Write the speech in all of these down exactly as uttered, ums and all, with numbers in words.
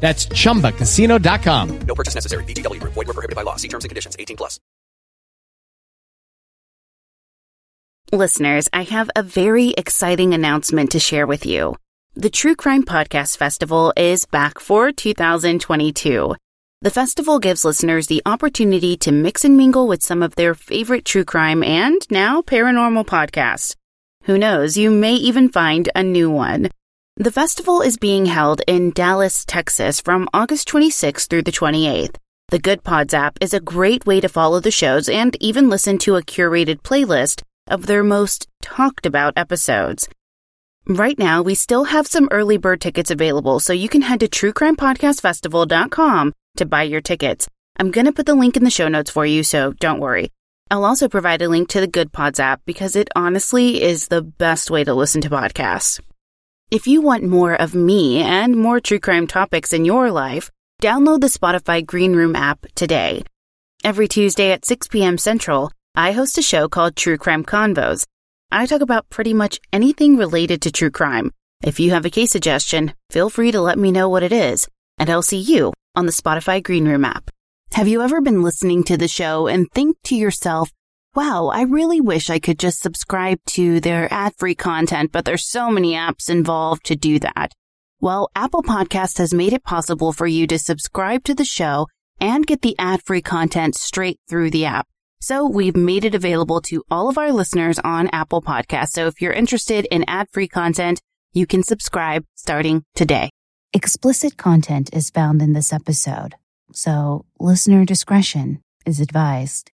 That's chumba casino dot com. No purchase necessary. V G W Group. Void where prohibited by law. See terms and conditions. eighteen plus. Listeners, I have a very exciting announcement to share with you. The True Crime Podcast Festival is back for two thousand twenty-two. The festival gives listeners the opportunity to mix and mingle with some of their favorite true crime and now paranormal podcasts. Who knows, you may even find a new one. The festival is being held in Dallas, Texas from August twenty-sixth through the twenty-eighth. The Good Pods app is a great way to follow the shows and even listen to a curated playlist of their most talked about episodes. Right now, we still have some early bird tickets available, so you can head to true crime podcast festival dot com to buy your tickets. I'm going to put the link in the show notes for you, so don't worry. I'll also provide a link to the Good Pods app because it honestly is the best way to listen to podcasts. If you want more of me and more true crime topics in your life, download the Spotify Greenroom app today. Every Tuesday at six p.m. Central, I host a show called True Crime Convos. I talk about pretty much anything related to true crime. If you have a case suggestion, feel free to let me know what it is, and I'll see you on the Spotify Greenroom app. Have you ever been listening to the show and think to yourself, wow, I really wish I could just subscribe to their ad-free content, but there's so many apps involved to do that. Well, Apple Podcasts has made it possible for you to subscribe to the show and get the ad-free content straight through the app. So we've made it available to all of our listeners on Apple Podcasts. So if you're interested in ad-free content, you can subscribe starting today. Explicit content is found in this episode, so listener discretion is advised.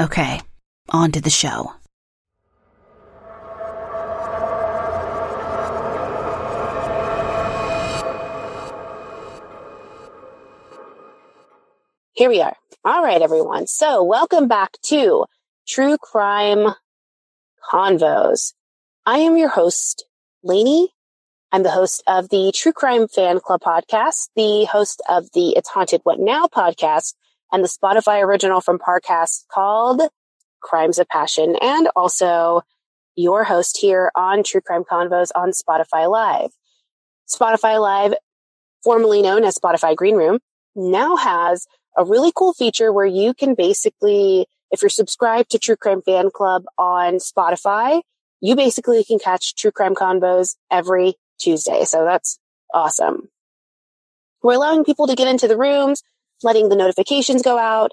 Okay, on to the show. Here we are. All right, everyone. So welcome back to True Crime Convos. I am your host, Lainey. I'm the host of the True Crime Fan Club podcast, the host of the It's Haunted What Now podcast, and the Spotify original from Parcast called Crimes of Passion, and also your host here on True Crime Convos on Spotify Live. Spotify Live, formerly known as Spotify Greenroom, now has a really cool feature where you can basically, if you're subscribed to True Crime Fan Club on Spotify, you basically can catch True Crime Convos every Tuesday. So that's awesome. We're allowing people to get into the rooms, letting the notifications go out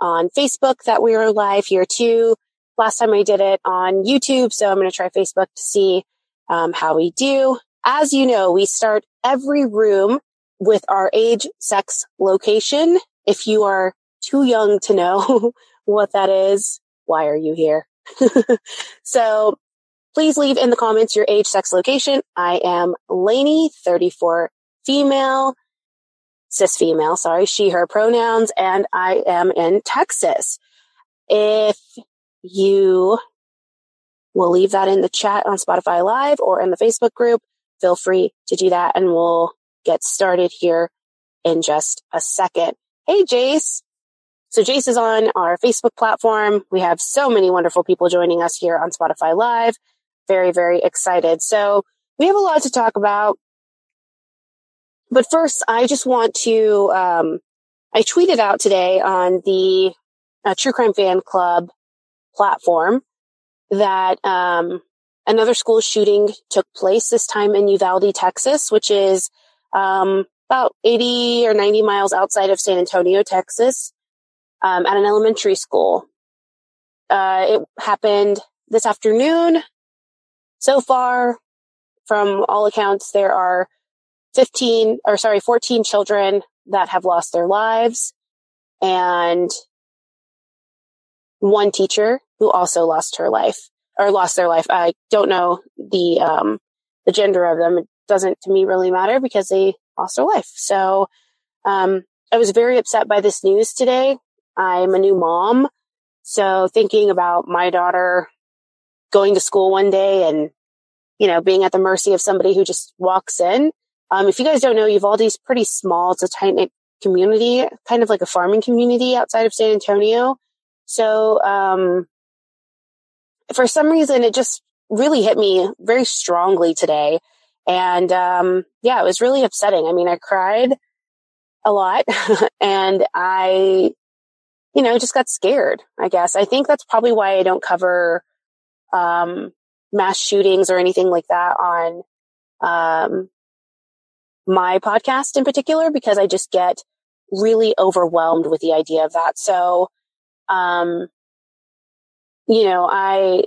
on Facebook that we are live here too. Last time I did it on YouTube, so I'm going to try Facebook to see um, how we do. As you know, we start every room with our age, sex, location. If you are too young to know what that is, why are you here? So please leave in the comments your age, sex, location. I am Lainey, thirty-four, female. cis female, sorry, she, her pronouns, and I am in Texas. If you will leave that in the chat on Spotify Live or in the Facebook group, feel free to do that, and we'll get started here in just a second. Hey, Jace. So Jace is on our Facebook platform. We have so many wonderful people joining us here on Spotify Live. Very, very excited. So we have a lot to talk about. But first, I just want to, um, I tweeted out today on the uh, True Crime Fan Club platform that um, another school shooting took place, this time in Uvalde, Texas, which is um, about eighty or ninety miles outside of San Antonio, Texas, um, at an elementary school. Uh, it happened this afternoon. So far, from all accounts, there are fifteen or sorry, fourteen children that have lost their lives, and one teacher who also lost her life or lost their life. I don't know the, um, the gender of them. It doesn't to me really matter because they lost their life. So, um, I was very upset by this news today. I'm a new mom. So thinking about my daughter going to school one day and, you know, being at the mercy of somebody who just walks in. Um, if you guys don't know, Uvalde's pretty small. It's a tight knit community, kind of like a farming community outside of San Antonio. So, um, for some reason, it just really hit me very strongly today. And, um, yeah, it was really upsetting. I mean, I cried a lot and I, you know, just got scared, I guess. I think that's probably why I don't cover, um, mass shootings or anything like that on, um, my podcast in particular, because I just get really overwhelmed with the idea of that. So, um, you know, I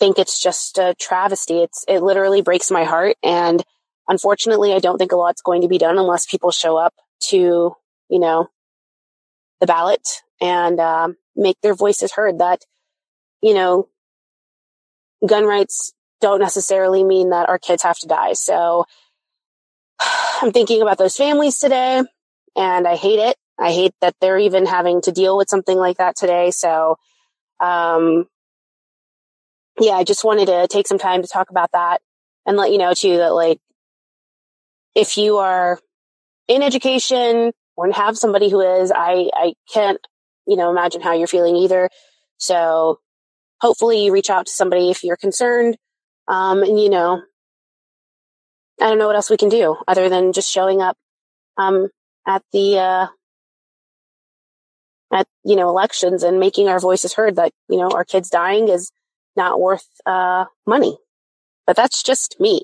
think it's just a travesty. It's, it literally breaks my heart. And unfortunately, I don't think a lot's going to be done unless people show up to, you know, the ballot and, um, make their voices heard that, you know, gun rights don't necessarily mean that our kids have to die. So I'm thinking about those families today, and I hate it. I hate that they're even having to deal with something like that today. So, um, yeah, I just wanted to take some time to talk about that and let you know too that, like, if you are in education or have somebody who is, I, I can't, you know, imagine how you're feeling either. So hopefully you reach out to somebody if you're concerned. Um, and you know, I don't know what else we can do other than just showing up, um, at the, uh, at, you know, elections and making our voices heard that, you know, our kids dying is not worth, uh, money, but that's just me.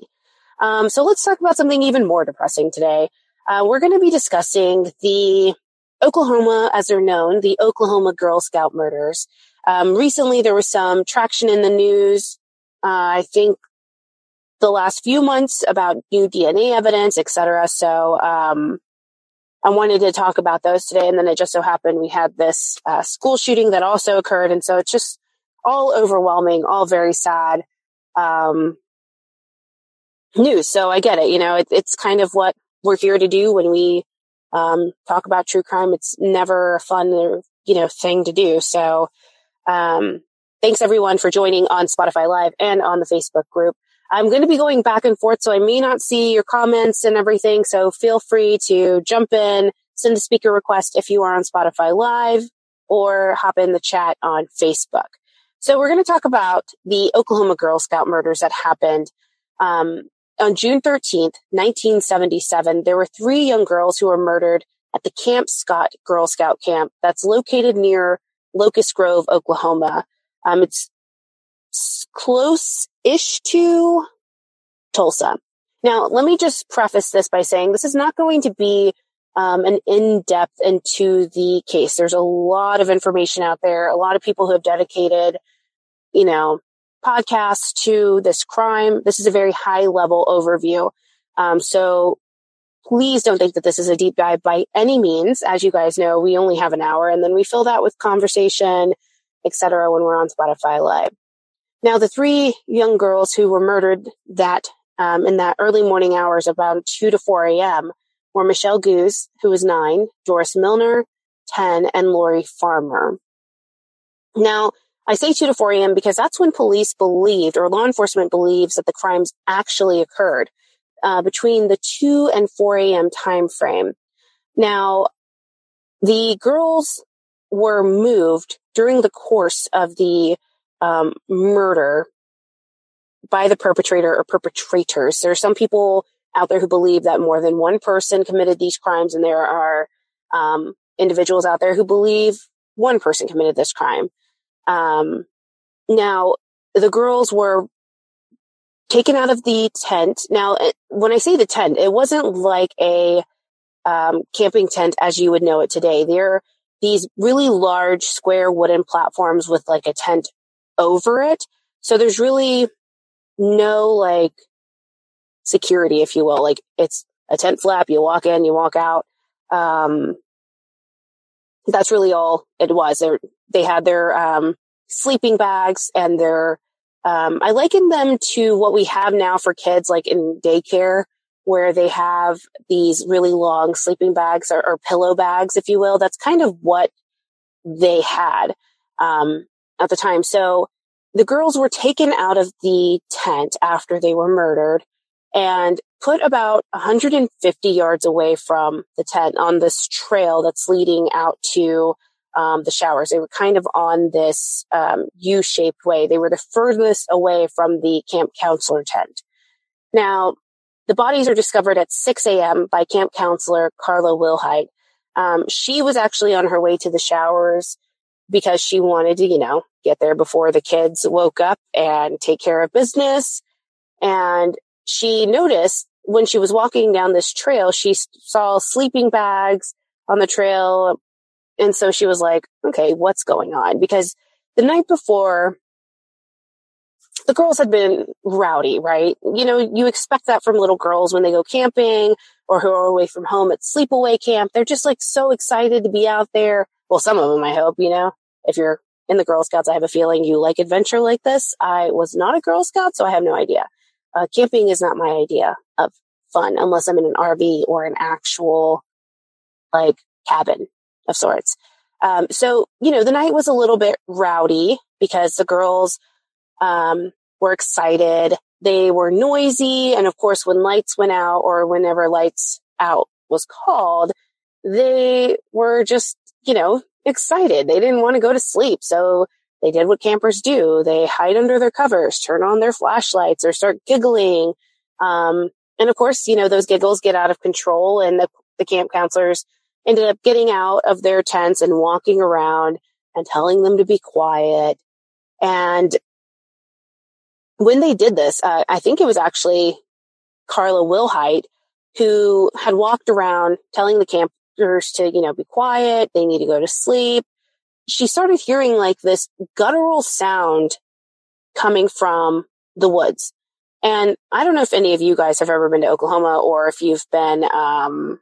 Um, so let's talk about something even more depressing today. Uh, we're going to be discussing the Oklahoma, as they're known, the Oklahoma Girl Scout murders. Um, recently there was some traction in the news. Uh, I think the last few months about new D N A evidence, et cetera. So, um, I wanted to talk about those today. And then it just so happened we had this uh, school shooting that also occurred. And so it's just all overwhelming, all very sad um, news. So I get it. You know, it, it's kind of what we're here to do when we um, talk about true crime. It's never a fun, you know, thing to do. So um, thanks everyone for joining on Spotify Live and on the Facebook group. I'm going to be going back and forth, so I may not see your comments and everything. So feel free to jump in, send a speaker request if you are on Spotify Live, or hop in the chat on Facebook. So we're going to talk about the Oklahoma Girl Scout murders that happened um, on June thirteenth, nineteen seventy-seven. There were three young girls who were murdered at the Camp Scott Girl Scout Camp that's located near Locust Grove, Oklahoma. Um, it's close-ish to Tulsa. Now, let me just preface this by saying this is not going to be um, an in-depth into the case. There's a lot of information out there, a lot of people who have dedicated, you know, podcasts to this crime. This is a very high-level overview. Um, so please don't think that this is a deep dive by any means. As you guys know, we only have an hour, and then we fill that with conversation, et cetera, when we're on Spotify Live. Now, the three young girls who were murdered that um, in that early morning hours, about two to four a.m., were Michelle Goose, who was nine, Doris Milner, ten, and Lori Farmer. Now, I say two to four a.m. because that's when police believed, or law enforcement believes, that the crimes actually occurred uh, between the two and four a.m. time frame. Now, the girls were moved during the course of the Um, murder by the perpetrator or perpetrators. There are some people out there who believe that more than one person committed these crimes, and there are um, individuals out there who believe one person committed this crime. Um, now, the girls were taken out of the tent. Now, when I say the tent, it wasn't like a um, camping tent as you would know it today. There are these really large square wooden platforms with like a tent over it. So there's really no like security, if you will. Like it's a tent flap, you walk in, you walk out. Um, that's really all it was. They're, they had their um, sleeping bags and their, um, I liken them to what we have now for kids, like in daycare, where they have these really long sleeping bags or, or pillow bags, if you will. That's kind of what they had um, at the time. So the girls were taken out of the tent after they were murdered and put about one hundred fifty yards away from the tent on this trail that's leading out to um, the showers. They were kind of on this um, U-shaped way. They were the furthest away from the camp counselor tent. Now, the bodies are discovered at six a.m. by camp counselor Carla Wilhite. Um, she was actually on her way to the showers because she wanted to, you know, get there before the kids woke up and take care of business. And she noticed when she was walking down this trail, she saw sleeping bags on the trail. And so she was like, okay, what's going on? Because the night before, the girls had been rowdy, right? You know, you expect that from little girls when they go camping or who are away from home at sleepaway camp. They're just like so excited to be out there. Well, some of them, I hope, you know, if you're in the Girl Scouts, I have a feeling you like adventure like this. I was not a Girl Scout, so I have no idea. Uh, camping is not my idea of fun unless I'm in an R V or an actual like cabin of sorts. Um, so, you know, the night was a little bit rowdy because the girls um, were excited. They were noisy. And of course, when lights went out or whenever lights out was called, they were just, you know, excited. They didn't want to go to sleep. So they did what campers do. They hide under their covers, turn on their flashlights or start giggling. Um, and of course, you know, those giggles get out of control and the, the camp counselors ended up getting out of their tents and walking around and telling them to be quiet. And when they did this, uh, I think it was actually Carla Wilhite who had walked around telling the campers to, you know, be quiet. They need to go to sleep. She started hearing like this guttural sound coming from the woods. And I don't know if any of you guys have ever been to Oklahoma or if you've been um,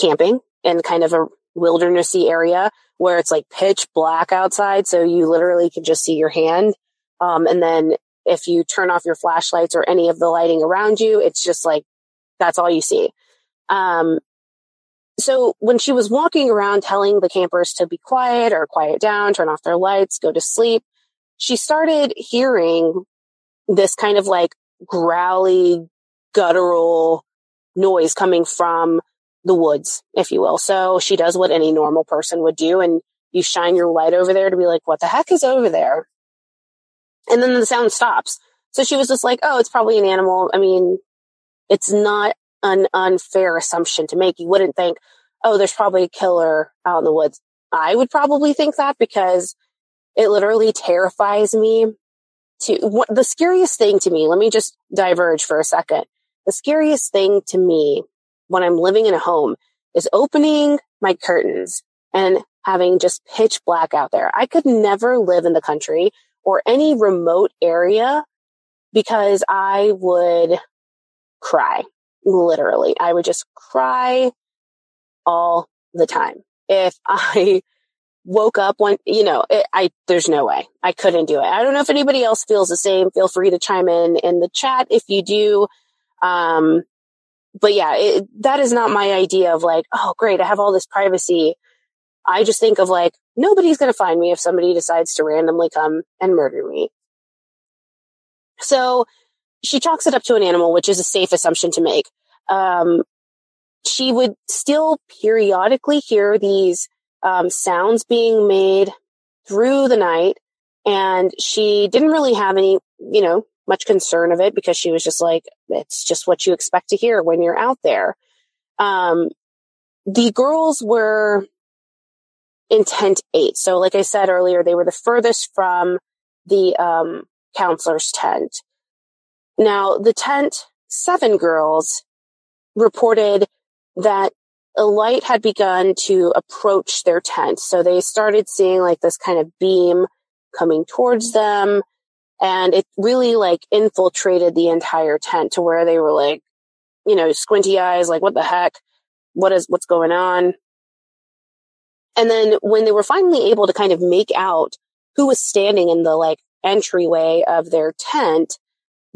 camping in kind of a wildernessy area where it's like pitch black outside. So you literally can just see your hand. Um, and then if you turn off your flashlights or any of the lighting around you, it's just like, that's all you see. Um, So when she was walking around telling the campers to be quiet or quiet down, turn off their lights, go to sleep, she started hearing this kind of like growly, guttural noise coming from the woods, if you will. So she does what any normal person would do, and you shine your light over there to be like, what the heck is over there? And then the sound stops. So she was just like, oh, it's probably an animal. I mean, it's not an unfair assumption to make. You wouldn't think, oh, there's probably a killer out in the woods. I would probably think that because it literally terrifies me. To what, the scariest thing to me, let me just diverge for a second. The scariest thing to me when I'm living in a home is opening my curtains and having just pitch black out there. I could never live in the country or any remote area because I would cry. Literally, I would just cry all the time. If I woke up one, you know, it, I there's no way I couldn't do it. I don't know if anybody else feels the same. Feel free to chime in in the chat if you do. Um, but yeah, it, that is not my idea of like, oh, great, I have all this privacy. I just think of like, nobody's going to find me if somebody decides to randomly come and murder me. So she chalks it up to an animal, which is a safe assumption to make. Um, she would still periodically hear these um, sounds being made through the night. And she didn't really have any, you know, much concern of it because she was just like, it's just what you expect to hear when you're out there. Um, the girls were in tent eight. So like I said earlier, they were the furthest from the um, counselor's tent. Now, the tent seven girls reported that a light had begun to approach their tent. So they started seeing like this kind of beam coming towards them. And it really like infiltrated the entire tent to where they were like, you know, squinty eyes, like, what the heck? What is, what's going on? And then when they were finally able to kind of make out who was standing in the like entryway of their tent,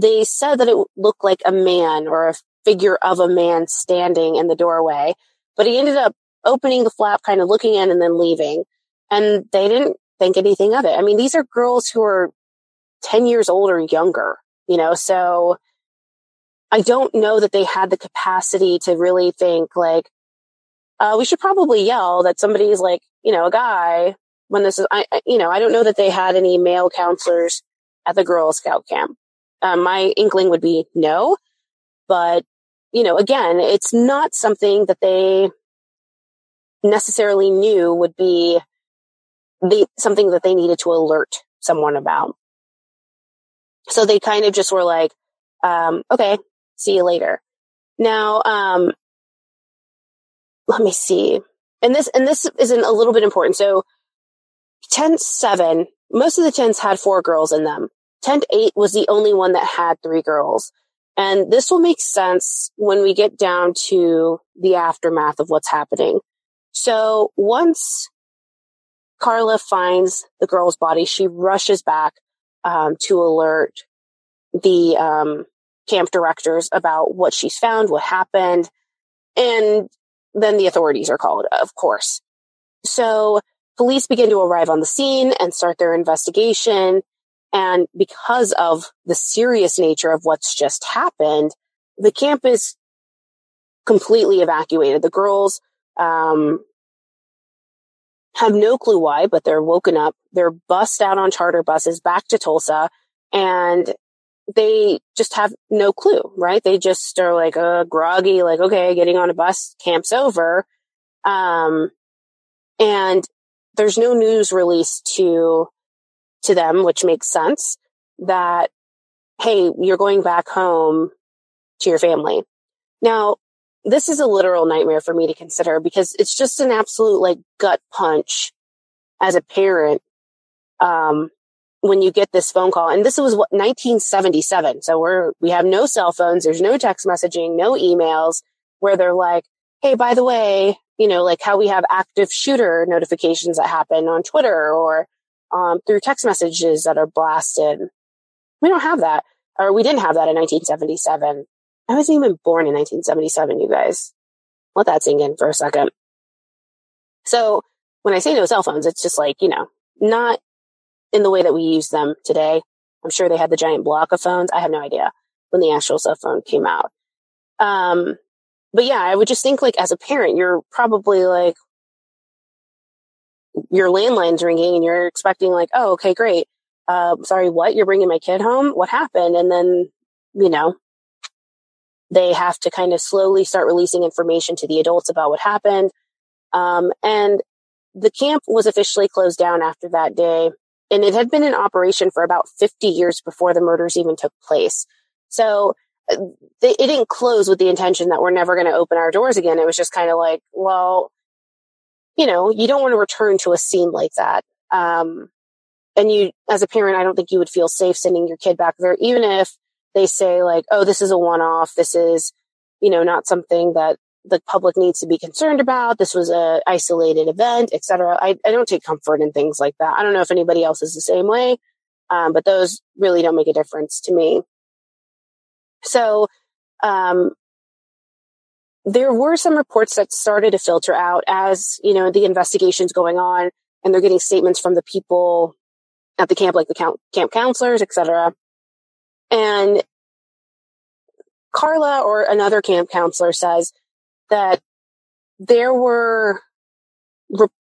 they said that it looked like a man or a figure of a man standing in the doorway, but he ended up opening the flap, kind of looking in and then leaving. And they didn't think anything of it. I mean, these are girls who are ten years old or younger, you know, so I don't know that they had the capacity to really think like, uh, we should probably yell that somebody's like, you know, a guy when this is, I, you know, I don't know that they had any male counselors at the Girl Scout camp. Um, my inkling would be no, but you know, again, it's not something that they necessarily knew would be the, something that they needed to alert someone about. So they kind of just were like, um, okay, see you later. Now, um, let me see. And this, and this isn't a little bit important. So tent seven, most of the tents had four girls in them. Tent eight was the only one that had three girls. And this will make sense when we get down to the aftermath of what's happening. So once Carla finds the girl's body, she rushes back Um, to alert the um, camp directors about what she's found, what happened, and then the authorities are called, of course. So police begin to arrive on the scene and start their investigation. And because of the serious nature of what's just happened, the camp is completely evacuated. The girls um, have no clue why, but they're woken up. They're bussed out on charter buses back to Tulsa, and they just have no clue, right? They just are like uh, groggy, like, okay, getting on a bus, camp's over. Um, and there's no news release to, to them, which makes sense that, hey, you're going back home to your family. Now, this is a literal nightmare for me to consider because it's just an absolute like gut punch as a parent. Um, when you get this phone call, and this was what, nineteen seventy-seven. So we're, we have no cell phones. There's no text messaging, no emails where they're like, hey, by the way, you know, like how we have active shooter notifications that happen on Twitter or, um, through text messages that are blasted. We don't have that, or we didn't have that in nineteen seventy-seven. I wasn't even born in nineteen seventy-seven, you guys. Let that sink in for a second. So when I say no cell phones, it's just like, you know, not in the way that we use them today. I'm sure they had the giant block of phones. I have no idea when the actual cell phone came out. Um, but yeah, I would just think like as a parent, you're probably like, your landline's ringing and you're expecting like, oh, okay, great. Uh, sorry, what? You're bringing my kid home? What happened? And then, you know, they have to kind of slowly start releasing information to the adults about what happened. Um, and the camp was officially closed down after that day. And it had been in operation for about fifty years before the murders even took place. So they, it didn't close with the intention that we're never going to open our doors again. It was just kind of like, well, you know, you don't want to return to a scene like that. Um, and you, as a parent, I don't think you would feel safe sending your kid back there, even if they say like, oh, this is a one-off. This is, you know, not something that the public needs to be concerned about. This was a isolated event, et cetera. I, I don't take comfort in things like that. I don't know if anybody else is the same way, um, but those really don't make a difference to me. So um, there were some reports that started to filter out as, you know, the investigation's going on and they're getting statements from the people at the camp, like the camp, camp counselors, et cetera. And Carla or another camp counselor says that there were,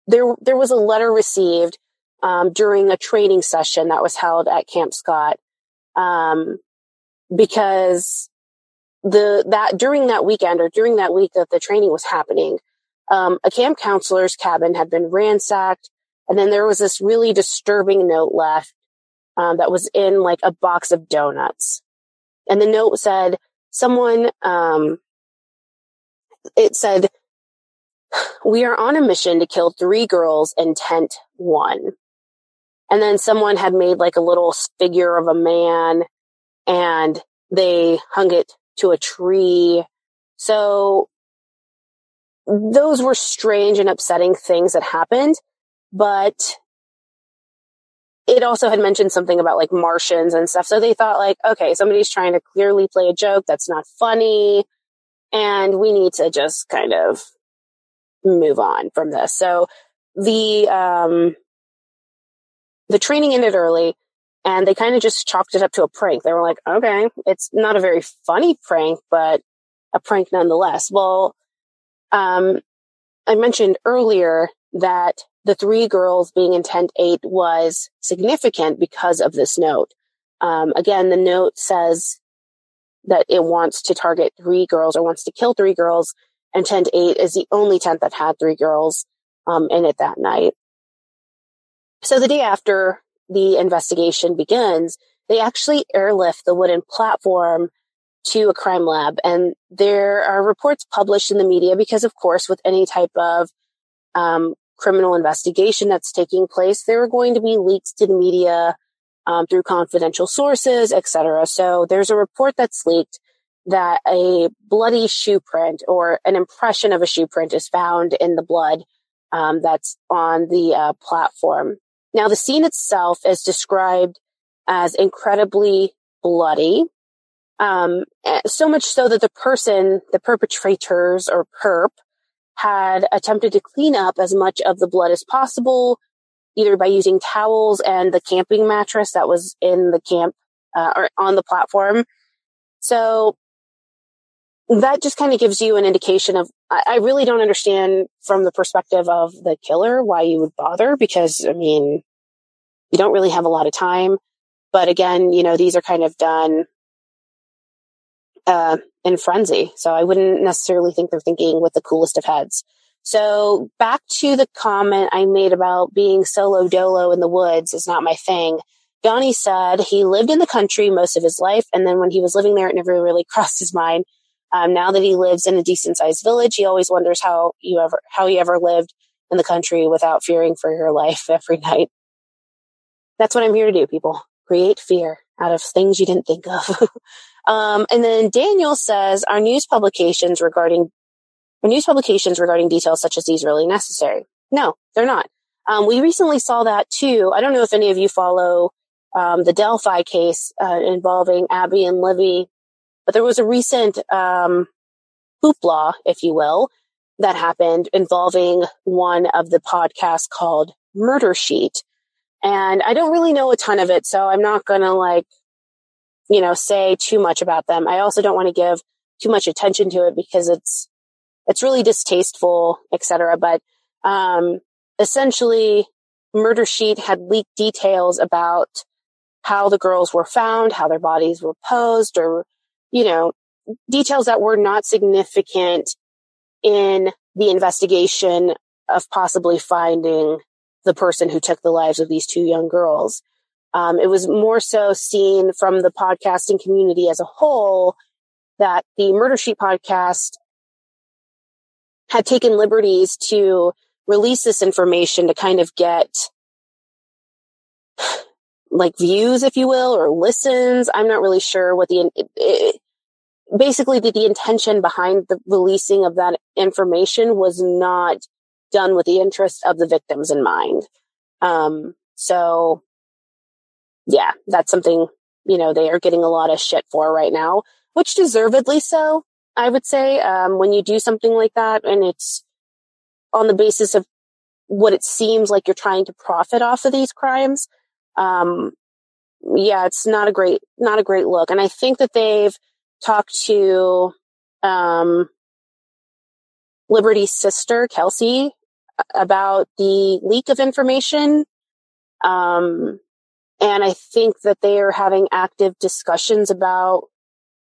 there, there was a letter received um, during a training session that was held at Camp Scott um, because the, that during that weekend or during that week that the training was happening, um, a camp counselor's cabin had been ransacked. And then there was this really disturbing note left. Um, that was in like a box of donuts. And the note said, someone, um, it said, we are on a mission to kill three girls in tent one. And then someone had made like a little figure of a man and they hung it to a tree. So those were strange and upsetting things that happened, but it also had mentioned something about like Martians and stuff. So they thought like, okay, somebody's trying to clearly play a joke. That's not funny. And we need to just kind of move on from this. So the, um, the training ended early and they kind of just chalked it up to a prank. They were like, okay, it's not a very funny prank, but a prank nonetheless. Well, um, I mentioned earlier that the three girls being in tent eight was significant because of this note. Um, again, the note says that it wants to target three girls or wants to kill three girls. And tent eight is the only tent that had three girls, um, in it that night. So the day after the investigation begins, they actually airlift the wooden platform to a crime lab. And there are reports published in the media because, of course, with any type of um, criminal investigation that's taking place, there are going to be leaks to the media um, through confidential sources, et cetera. So there's a report that's leaked that a bloody shoe print or an impression of a shoe print is found in the blood um, that's on the uh, platform. Now, the scene itself is described as incredibly bloody, um, so much so that the person, the perpetrators or perp, had attempted to clean up as much of the blood as possible, either by using towels and the camping mattress that was in the camp uh, or on the platform. So that just kind of gives you an indication of, I, I really don't understand from the perspective of the killer why you would bother, because, I mean, you don't really have a lot of time. But again, you know, these are kind of done Uh, in frenzy. So I wouldn't necessarily think they're thinking with the coolest of heads. So back to the comment I made about being solo dolo in the woods is not my thing. Donnie said he lived in the country most of his life. And then when he was living there, it never really crossed his mind. Um, now that he lives in a decent sized village, he always wonders how you ever, how he ever lived in the country without fearing for your life every night. That's what I'm here to do, people. Create fear out of things you didn't think of. Um, and then Daniel says, our news publications regarding our news publications regarding details such as these really necessary? No, they're not. Um, we recently saw that too. I don't know if any of you follow um, the Delphi case uh, involving Abby and Libby, but there was a recent um, hoopla, if you will, that happened involving one of the podcasts called Murder Sheet. And I don't really know a ton of it, so I'm not going to like, you know, say too much about them. I also don't want to give too much attention to it because it's, it's really distasteful, et cetera. But, um, essentially Murder Sheet had leaked details about how the girls were found, how their bodies were posed, or, you know, details that were not significant in the investigation of possibly finding the person who took the lives of these two young girls. Um, it was more so seen from the podcasting community as a whole that the Murder Sheet podcast had taken liberties to release this information to kind of get like views, if you will, or listens. I'm not really sure what the, it, it, basically the, the intention behind the releasing of that information was not done with the interest of the victims in mind. Um, so yeah, that's something, you know, they are getting a lot of shit for right now, which deservedly so, I would say. Um, when you do something like that and it's on the basis of what it seems like you're trying to profit off of these crimes, um, yeah, it's not a great, not a great look. And I think that they've talked to um, Liberty's sister, Kelsey, about the leak of information. Um, And I think that they are having active discussions about,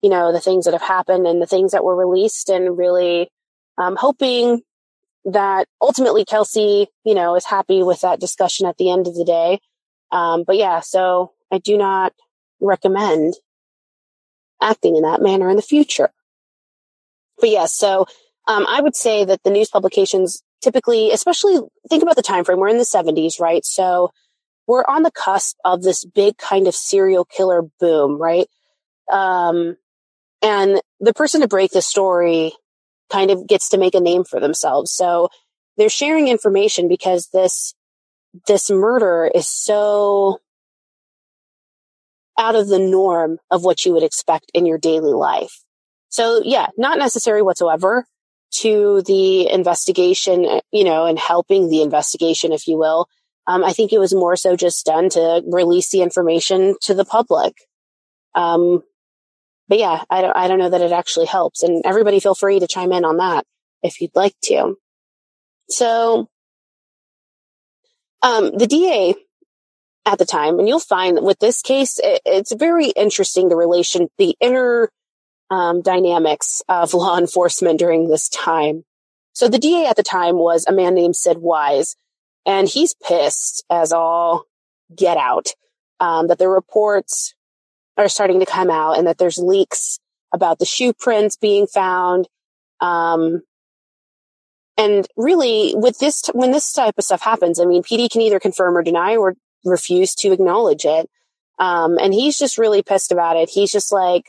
you know, the things that have happened and the things that were released, and really um, hoping that ultimately Kelsey, you know, is happy with that discussion at the end of the day. Um, but yeah, so I do not recommend acting in that manner in the future. But yes, yeah, so um, I would say that the news publications typically, especially think about the time frame, we're in the seventies, right? So we're on the cusp of this big kind of serial killer boom, right? Um, and the person to break the story kind of gets to make a name for themselves. So they're sharing information because this this murder is so out of the norm of what you would expect in your daily life. So yeah, not necessary whatsoever to the investigation, you know, and helping the investigation, if you will. Um, I think it was more so just done to release the information to the public. Um, but yeah, I don't, I don't know that it actually helps. And everybody feel free to chime in on that if you'd like to. So um, the D A at the time, and you'll find that with this case, it, it's very interesting, the relation, the inner um, dynamics of law enforcement during this time. So the D A at the time was a man named Sid Wise, and he's pissed as all get out um, that the reports are starting to come out and that there's leaks about the shoe prints being found. Um, and really, with this, t- when this type of stuff happens, I mean, P D can either confirm or deny or refuse to acknowledge it. Um, and he's just really pissed about it. He's just like,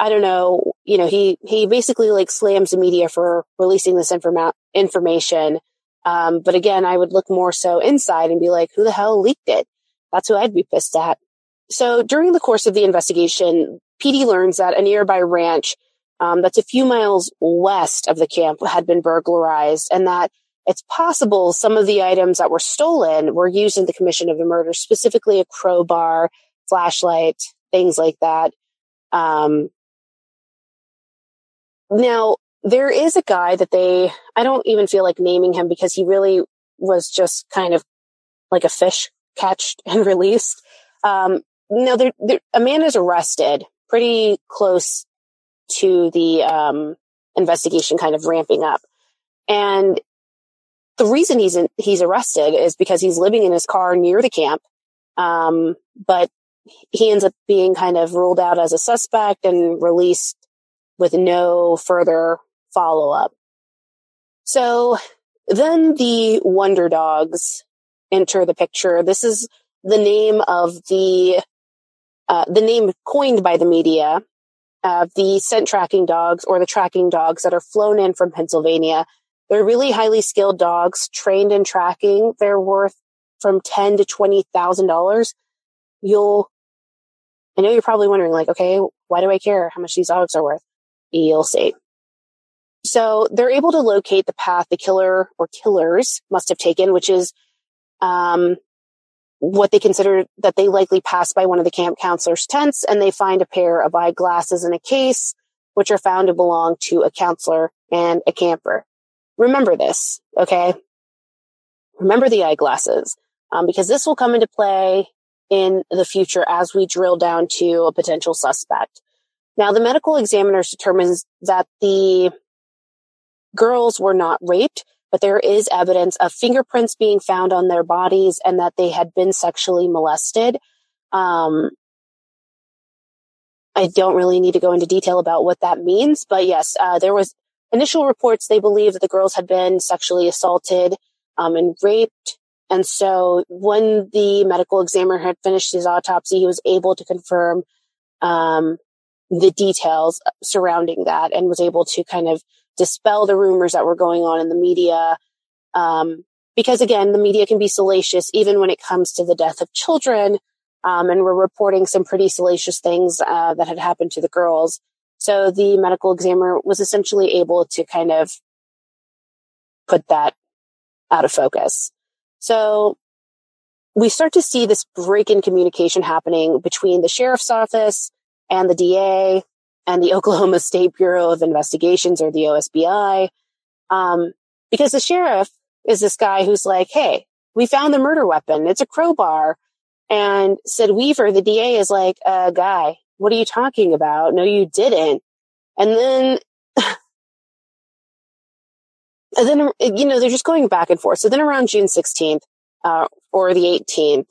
I don't know, you know, he, he basically like slams the media for releasing this informa- information. Um, but again, I would look more so inside and be like, who the hell leaked it? That's who I'd be pissed at. So during the course of the investigation, P D learns that a nearby ranch um, that's a few miles west of the camp had been burglarized, and that it's possible some of the items that were stolen were used in the commission of the murder, specifically a crowbar, flashlight, things like that. Um, now, there is a guy that they, I don't even feel like naming him because he really was just kind of like a fish catched and released. Um, no, there, there, a man is arrested pretty close to the um, investigation kind of ramping up. And the reason he's in, he's arrested is because he's living in his car near the camp. Um, but he ends up being kind of ruled out as a suspect and released with no further follow-up. So then the Wonder Dogs enter the picture. This is the name of the, uh, the name coined by the media of uh, the scent tracking dogs, or the tracking dogs that are flown in from Pennsylvania. They're really highly skilled dogs trained in tracking. They're worth from ten to twenty thousand dollars. You'll, I know you're probably wondering like, okay, why do I care how much these dogs are worth? You'll see. So they're able to locate the path the killer or killers must have taken, which is, um, what they consider that they likely passed by one of the camp counselors' tents, and they find a pair of eyeglasses in a case, which are found to belong to a counselor and a camper. Remember this, okay? Remember the eyeglasses, um, because this will come into play in the future as we drill down to a potential suspect. Now, the medical examiner determines that the girls were not raped, but there is evidence of fingerprints being found on their bodies and that they had been sexually molested. Um, I don't really need to go into detail about what that means, but yes, uh, there was initial reports. They believed that the girls had been sexually assaulted um, and raped. And so when the medical examiner had finished his autopsy, he was able to confirm um, the details surrounding that and was able to kind of dispel the rumors that were going on in the media. Um, because again, the media can be salacious even when it comes to the death of children. Um, and we're reporting some pretty salacious things uh, that had happened to the girls. So the medical examiner was essentially able to kind of put that out of focus. So we start to see this break in communication happening between the sheriff's office and the D A and the Oklahoma State Bureau of Investigations, or the O S B I, um, because the sheriff is this guy who's like, hey, we found the murder weapon. It's a crowbar. And Sid Weaver, the D A, is like, uh, guy, what are you talking about? No, you didn't. And then, and then you know, they're just going back and forth. So then around June sixteenth uh, or the eighteenth,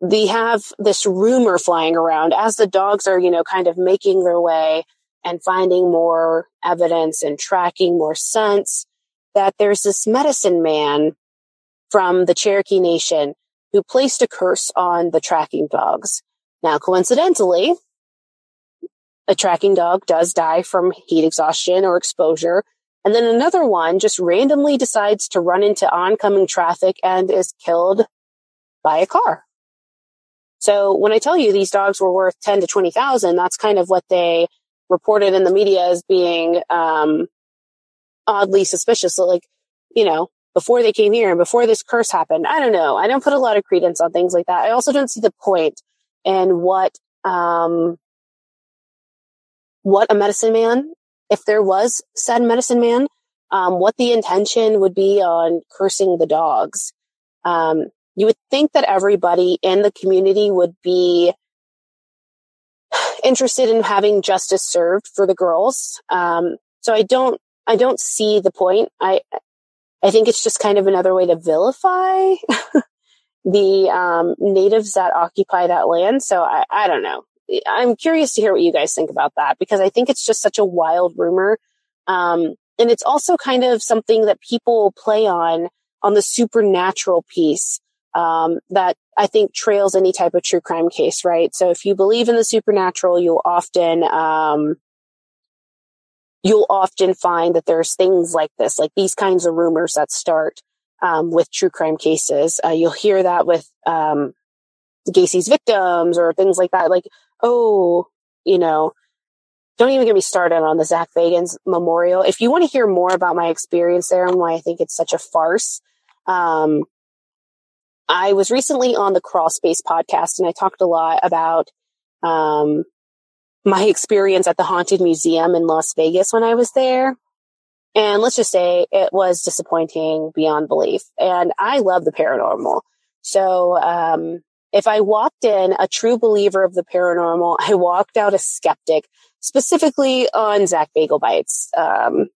they have this rumor flying around as the dogs are, you know, kind of making their way and finding more evidence and tracking more scents, that there's this medicine man from the Cherokee Nation who placed a curse on the tracking dogs. Now, coincidentally, a tracking dog does die from heat exhaustion or exposure. And then another one just randomly decides to run into oncoming traffic and is killed by a car. So when I tell you these dogs were worth ten to twenty thousand, that's kind of what they reported in the media as being um, oddly suspicious. So, like, you know, before they came here and before this curse happened, I don't know. I don't put a lot of credence on things like that. I also don't see the point in what, um, what a medicine man, if there was said medicine man, um, what the intention would be on cursing the dogs. Um, you would think that everybody in the community would be interested in having justice served for the girls. Um, so I don't, I don't see the point. I, I think it's just kind of another way to vilify the um, natives that occupy that land. So I, I don't know. I'm curious to hear what you guys think about that, because I think it's just such a wild rumor. Um, and it's also kind of something that people play on, on the supernatural piece um, that I think trails any type of true crime case, right? So if you believe in the supernatural, you'll often... Um, you'll often find that there's things like this, like these kinds of rumors that start um, with true crime cases. Uh, you'll hear that with um, Gacy's victims or things like that. Like, oh, you know, don't even get me started on the Zach Bagans memorial. If you want to hear more about my experience there and why I think it's such a farce, um, I was recently on the Crawl Space podcast and I talked a lot about um my experience at the Haunted Museum in Las Vegas when I was there. And let's just say it was disappointing beyond belief. And I love the paranormal. So um, if I walked in a true believer of the paranormal, I walked out a skeptic, specifically on Zach Bagelbites um,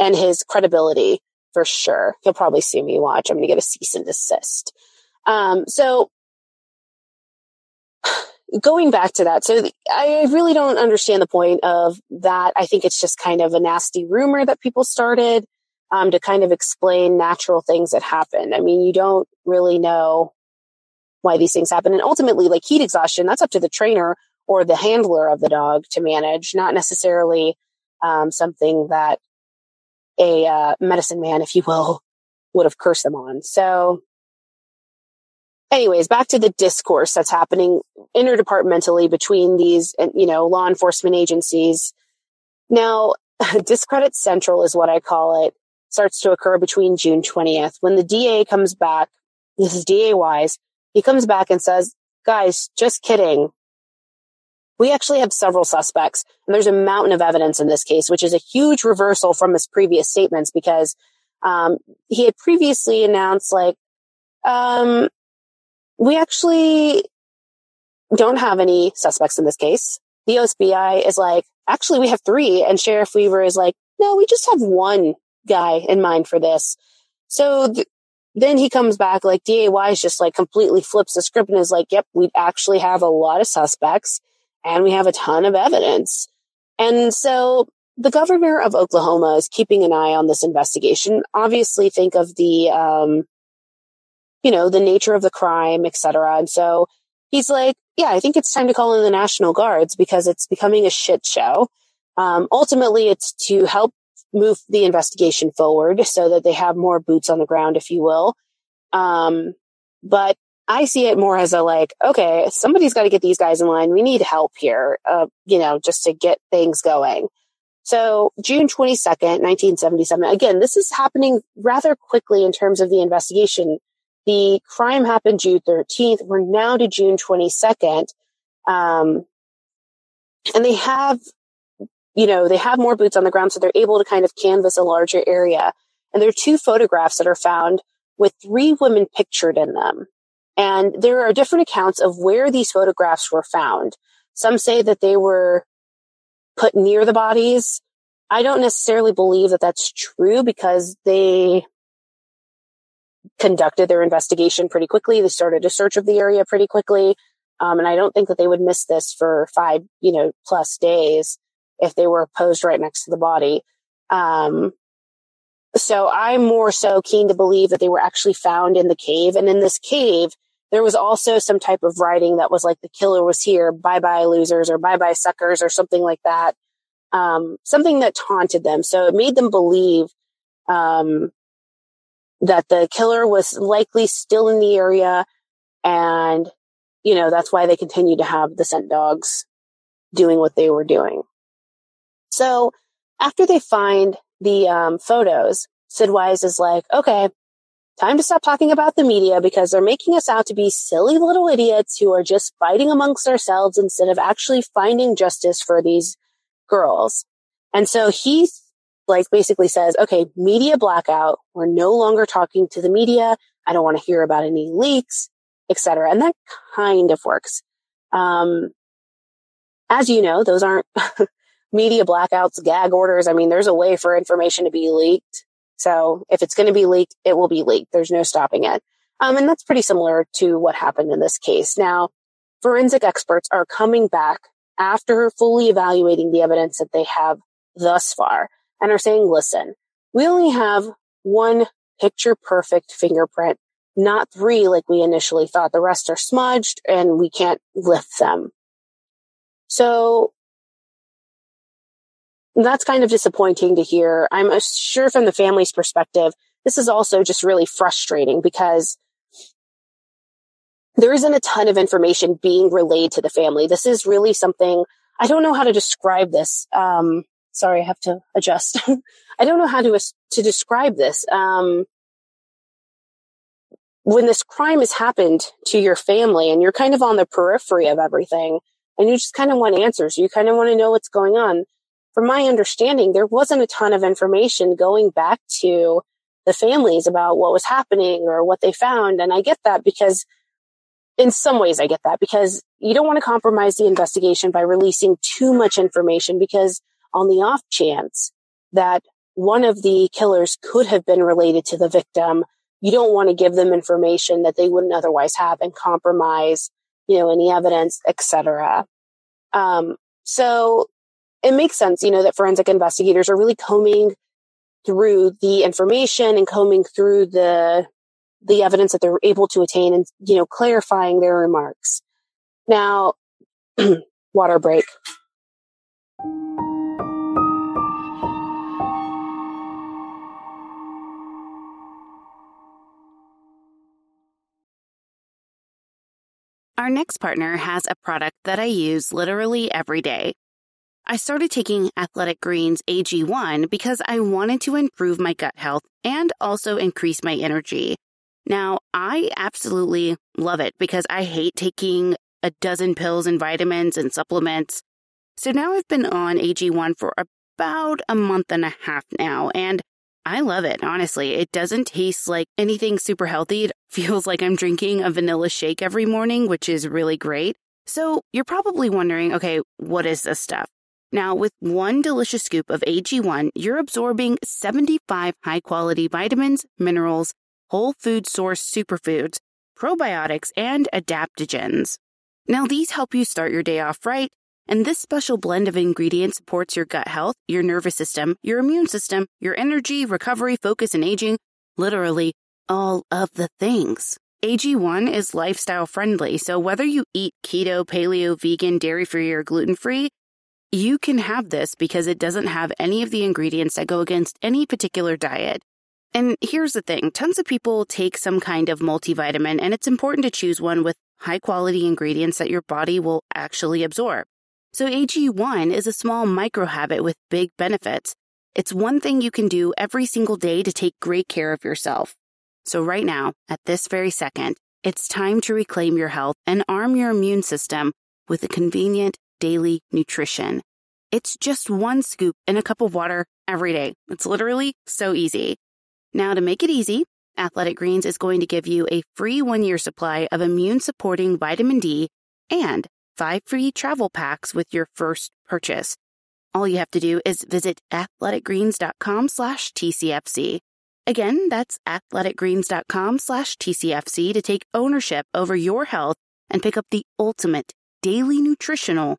and his credibility for sure. He'll probably see me watch. I'm going to get a cease and desist. Um, so... Going back to that, so I really don't understand the point of that. I think it's just kind of a nasty rumor that people started um, to kind of explain natural things that happen. I mean, you don't really know why these things happen. And ultimately, like heat exhaustion, that's up to the trainer or the handler of the dog to manage, not necessarily um, something that a uh, medicine man, if you will, would have cursed them on. So... Anyways, back to the discourse that's happening interdepartmentally between these, you know, law enforcement agencies. Now, discredit central is what I call it, starts to occur between June twentieth. When the D A comes back, this is D A Wise, he comes back and says, guys, just kidding. We actually have several suspects, and there's a mountain of evidence in this case, which is a huge reversal from his previous statements, because um, he had previously announced, like, um, we actually don't have any suspects in this case. The O S B I is like, actually, we have three. And Sheriff Weaver is like, no, we just have one guy in mind for this. So th- then he comes back, like, D A Wise just like completely flips the script and is like, yep, we actually have a lot of suspects and we have a ton of evidence. And so the governor of Oklahoma is keeping an eye on this investigation. Obviously, think of the... Um, you know, the nature of the crime, et cetera. And so he's like, yeah, I think it's time to call in the National Guards because it's becoming a shit show. Um, ultimately, it's to help move the investigation forward so that they have more boots on the ground, if you will. Um, but I see it more as a like, okay, somebody's got to get these guys in line. We need help here, uh, you know, just to get things going. So June twenty-second, nineteen seventy-seven. Again, this is happening rather quickly in terms of the investigation. The crime happened June thirteenth. We're now to June twenty-second. Um, and they have, you know, they have more boots on the ground, so they're able to kind of canvas a larger area. And there are two photographs that are found with three women pictured in them. And there are different accounts of where these photographs were found. Some say that they were put near the bodies. I don't necessarily believe that that's true because they... conducted their investigation pretty quickly. They started a search of the area pretty quickly. Um, and I don't think that they would miss this for five, you know, plus days if they were posed right next to the body. Um, so I'm more so keen to believe that they were actually found in the cave. And in this cave, there was also some type of writing that was like, the killer was here, bye-bye losers, or bye-bye suckers, or something like that. Um, something that taunted them. So it made them believe um, that the killer was likely still in the area, and, you know, that's why they continued to have the scent dogs doing what they were doing. So after they find the um, photos, Sid Wise is like, okay, time to stop talking about the media, because they're making us out to be silly little idiots who are just fighting amongst ourselves instead of actually finding justice for these girls. And so he like basically says, okay, media blackout. We're no longer talking to the media. I don't want to hear about any leaks, et cetera. And that kind of works. Um, as you know, those aren't media blackouts, gag orders. I mean, there's a way for information to be leaked. So if it's going to be leaked, it will be leaked. There's no stopping it. Um, and that's pretty similar to what happened in this case. Now, forensic experts are coming back after fully evaluating the evidence that they have thus far and are saying, listen, we only have one picture perfect fingerprint, not three like we initially thought. The rest are smudged and we can't lift them. So that's kind of disappointing to hear. I'm sure from the family's perspective, this is also just really frustrating because there isn't a ton of information being relayed to the family. This is really something, I don't know how to describe this. Um, sorry, I have to adjust. I don't know how to, to describe this. Um, when this crime has happened to your family and you're kind of on the periphery of everything and you just kind of want answers, you kind of want to know what's going on. From my understanding, there wasn't a ton of information going back to the families about what was happening or what they found. And I get that because in some ways I get that because you don't want to compromise the investigation by releasing too much information, because on the off chance that one of the killers could have been related to the victim, you don't want to give them information that they wouldn't otherwise have and compromise, you know, any evidence, et cetera. Um, so it makes sense, you know, that forensic investigators are really combing through the information and combing through the the evidence that they're able to attain and, you know, clarifying their remarks. Now, water break. Our next partner has a product that I use literally every day. I started taking Athletic Greens A G one because I wanted to improve my gut health and also increase my energy. Now, I absolutely love it because I hate taking a dozen pills and vitamins and supplements. So now I've been on A G one for about a month and a half now, and I love it, honestly. It doesn't taste like anything super healthy. It feels like I'm drinking a vanilla shake every morning, which is really great. So you're probably wondering, okay, what is this stuff? Now, with one delicious scoop of A G one, you're absorbing seventy-five high-quality vitamins, minerals, whole food source superfoods, probiotics, and adaptogens. Now, these help you start your day off right, and this special blend of ingredients supports your gut health, your nervous system, your immune system, your energy, recovery, focus, and aging, literally all of the things. A G one is lifestyle-friendly, so whether you eat keto, paleo, vegan, dairy-free, or gluten-free, you can have this because it doesn't have any of the ingredients that go against any particular diet. And here's the thing, tons of people take some kind of multivitamin, and it's important to choose one with high-quality ingredients that your body will actually absorb. So A G one is a small microhabit with big benefits. It's one thing you can do every single day to take great care of yourself. So right now, at this very second, it's time to reclaim your health and arm your immune system with a convenient daily nutrition. It's just one scoop in a cup of water every day. It's literally so easy. Now, to make it easy, Athletic Greens is going to give you a free one-year supply of immune-supporting vitamin D and five free travel packs with your first purchase. All you have to do is visit athletic greens dot com slash T C F C. Again, that's athletic greens dot com slash T C F C to take ownership over your health and pick up the ultimate daily nutritional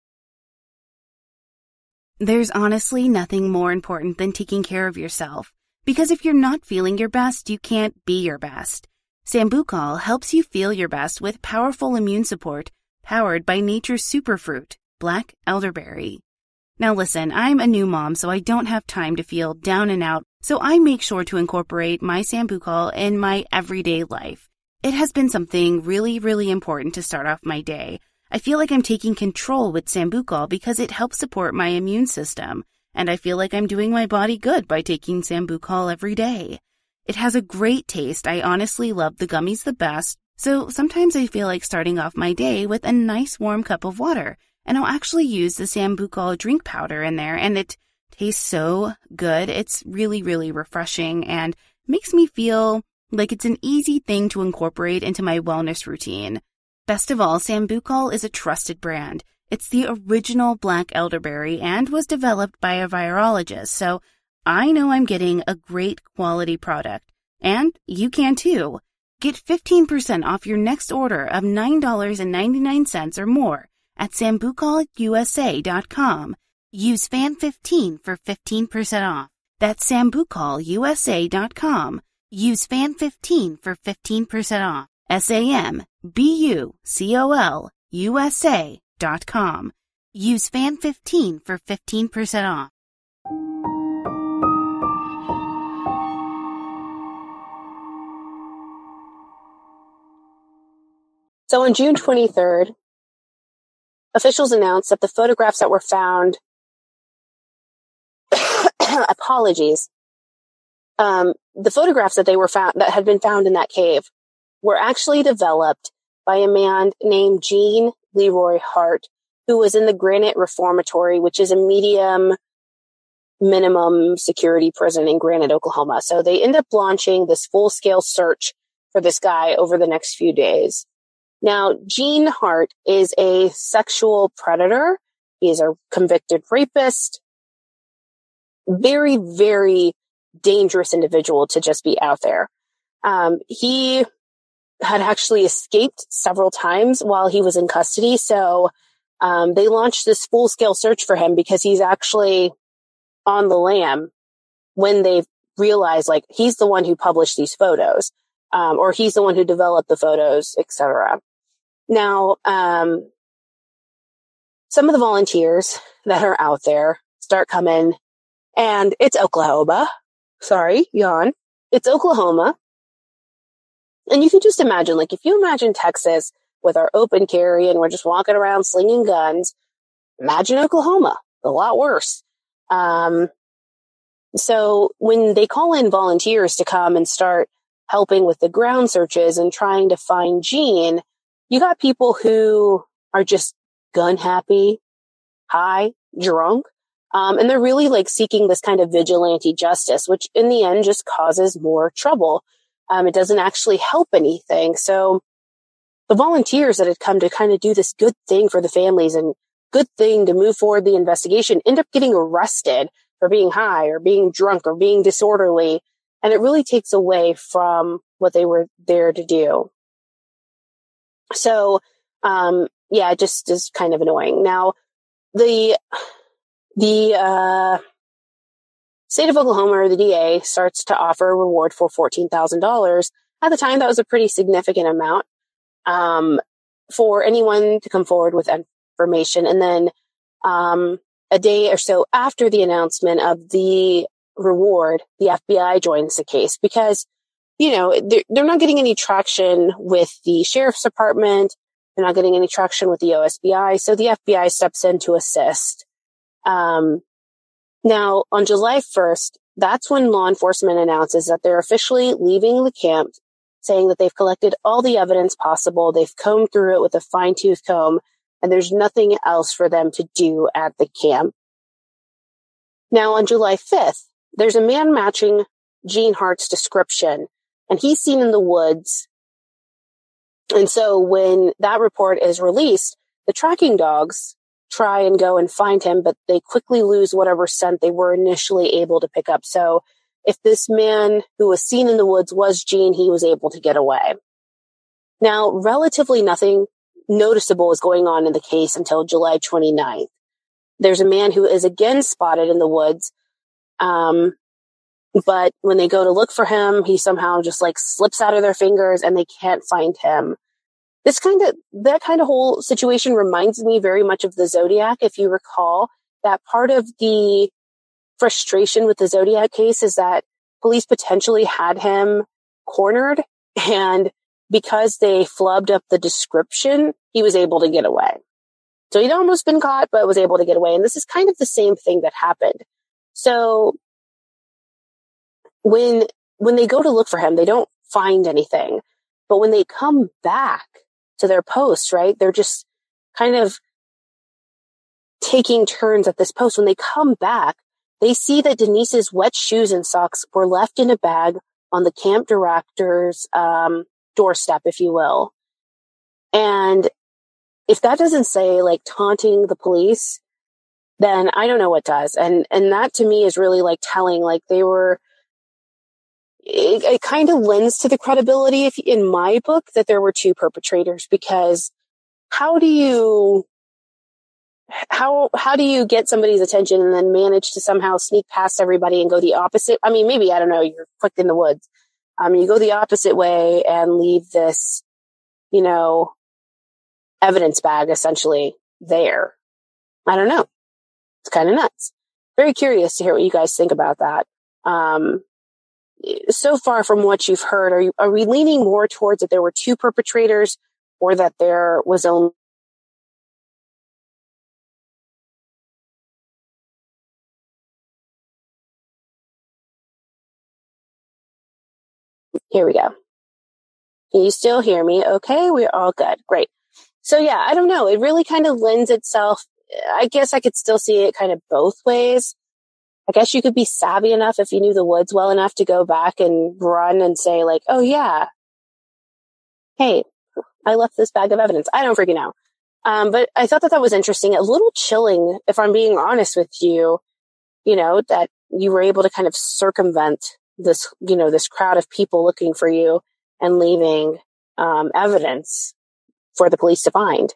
There's honestly nothing more important than taking care of yourself. Because if you're not feeling your best, you can't be your best. Sambucol helps you feel your best with powerful immune support, powered by nature's superfruit, black elderberry. Now listen, I'm a new mom, so I don't have time to feel down and out, so I make sure to incorporate my Sambucol in my everyday life. It has been something really, really important to start off my day. I feel like I'm taking control with Sambucol because it helps support my immune system. And I feel like I'm doing my body good by taking Sambucol every day. It has a great taste. I honestly love the gummies the best. So sometimes I feel like starting off my day with a nice warm cup of water. And I'll actually use the Sambucol drink powder in there. And it tastes so good. It's really, really refreshing and makes me feel like it's an easy thing to incorporate into my wellness routine. Best of all, Sambucol is a trusted brand. It's the original black elderberry and was developed by a virologist, so I know I'm getting a great quality product. And you can too. Get fifteen percent off your next order of nine ninety-nine or more at sambucol U S A dot com. Use fan fifteen for fifteen percent off. That's sambucol U S A dot com. Use fan fifteen for fifteen percent off. S A M B U C O L U S A. Dot com. Use fan fifteen for fifteen percent off. So on June twenty-third, officials announced that the photographs that were found, apologies, um, the photographs that they were found, that had been found in that cave, were actually developed by a man named Gene Leroy Hart, who was in the Granite Reformatory, which is a medium minimum security prison in Granite, Oklahoma. So they end up launching this full-scale search for this guy over the next few days. Now, Gene Hart is a sexual predator. He is a convicted rapist. Very, very dangerous individual to just be out there. Um, he... had actually escaped several times while he was in custody. So um, they launched this full-scale search for him because he's actually on the lam when they realize, like, he's the one who published these photos um, or he's the one who developed the photos, et cetera. Now, um, some of the volunteers that are out there start coming, and it's Oklahoma. Sorry, yawn. It's Oklahoma. And you can just imagine, like, if you imagine Texas with our open carry and we're just walking around slinging guns, imagine Oklahoma, a lot worse. Um, so when they call in volunteers to come and start helping with the ground searches and trying to find Gene, you got people who are just gun happy, high, drunk, um, and they're really, like, seeking this kind of vigilante justice, which in the end just causes more trouble. Um, it doesn't actually help anything. So the volunteers that had come to kind of do this good thing for the families and good thing to move forward the investigation end up getting arrested for being high or being drunk or being disorderly. And it really takes away from what they were there to do. So, um, yeah, it just is kind of annoying. Now, the, the, uh, State of Oklahoma, or the D A, starts to offer a reward for fourteen thousand dollars. At the time, that was a pretty significant amount um, for anyone to come forward with information. And then um, a day or so after the announcement of the reward, the F B I joins the case because, you know, they're, they're not getting any traction with the sheriff's department. They're not getting any traction with the O S B I. So the F B I steps in to assist. Um Now, on July first, that's when law enforcement announces that they're officially leaving the camp, saying that they've collected all the evidence possible, they've combed through it with a fine-tooth comb, and there's nothing else for them to do at the camp. Now, on July fifth, there's a man matching Gene Hart's description, and he's seen in the woods. And so when that report is released, the tracking dogs try and go and find him, but they quickly lose whatever scent they were initially able to pick up. So if this man who was seen in the woods was Gene, he was able to get away. Now, relatively nothing noticeable is going on in the case until July twenty-ninth. There's a man who is again spotted in the woods, um, but when they go to look for him, he somehow just like slips out of their fingers and they can't find him. This kind of, that kind of whole situation reminds me very much of the Zodiac. If you recall, that part of the frustration with the Zodiac case is that police potentially had him cornered, and because they flubbed up the description, he was able to get away. So he'd almost been caught, but was able to get away. And this is kind of the same thing that happened. So when, when they go to look for him, they don't find anything, but when they come back to their posts, right, they're just kind of taking turns at this post. When they come back, they see that Denise's wet shoes and socks were left in a bag on the camp director's um, doorstep, if you will. And if that doesn't say like taunting the police, then I don't know what does. And and that to me is really like telling. Like they were, it, it kind of lends to the credibility, if in my book, that there were two perpetrators, because how do you How how do you get somebody's attention and then manage to somehow sneak past everybody and go the opposite? I mean, maybe, I don't know, you're quick in the woods. Um, you go the opposite way and leave this, you know, evidence bag essentially there. I don't know. It's kind of nuts. Very curious to hear what you guys think about that. Um, so far from what you've heard, are you, are we leaning more towards that there were two perpetrators or that there was only Here we go. Can you still hear me? Okay, we're all good. Great. So yeah, I don't know. It really kind of lends itself. I guess I could still see it kind of both ways. I guess you could be savvy enough if you knew the woods well enough to go back and run and say like, oh yeah, hey, I left this bag of evidence. I don't freaking know. Um, but I thought that that was interesting. A little chilling, if I'm being honest with you, you know, that you were able to kind of circumvent this, you know, this crowd of people looking for you and leaving um, evidence for the police to find.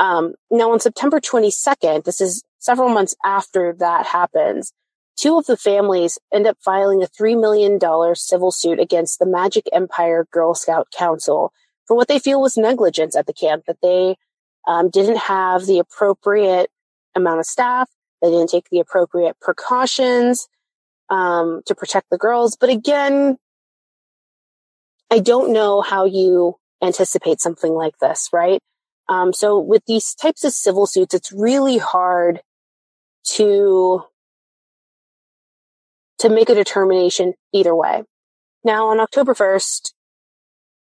Um, now, on September twenty-second, this is several months after that happens, two of the families end up filing a three million dollars civil suit against the Magic Empire Girl Scout Council for what they feel was negligence at the camp, that they um, didn't have the appropriate amount of staff, they didn't take the appropriate precautions Um, to protect the girls. But again, I don't know how you anticipate something like this, right? Um, so with these types of civil suits, it's really hard to to make a determination either way. Now, on October first,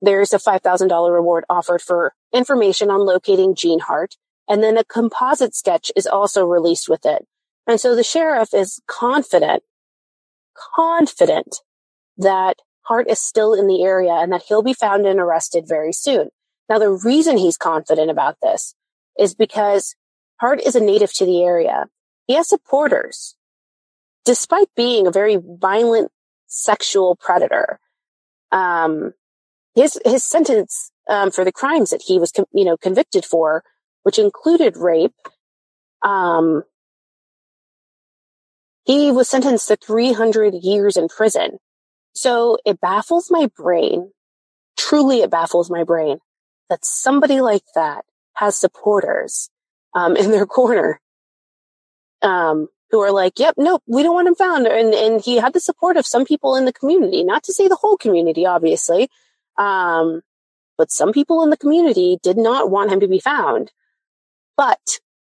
there's a five thousand dollars reward offered for information on locating Gene Hart, and then a composite sketch is also released with it. And so the sheriff is confident confident that Hart is still in the area and that he'll be found and arrested very soon. Now, the reason he's confident about this is because Hart is a native to the area. He has supporters, despite being a very violent sexual predator. Um, his his sentence um, for the crimes that he was, you know, convicted for, which included rape, um. He was sentenced to three hundred years in prison. So it baffles my brain, truly it baffles my brain, that somebody like that has supporters um, in their corner um, who are like, yep, nope, we don't want him found. And, and he had the support of some people in the community, not to say the whole community, obviously, um, but some people in the community did not want him to be found. But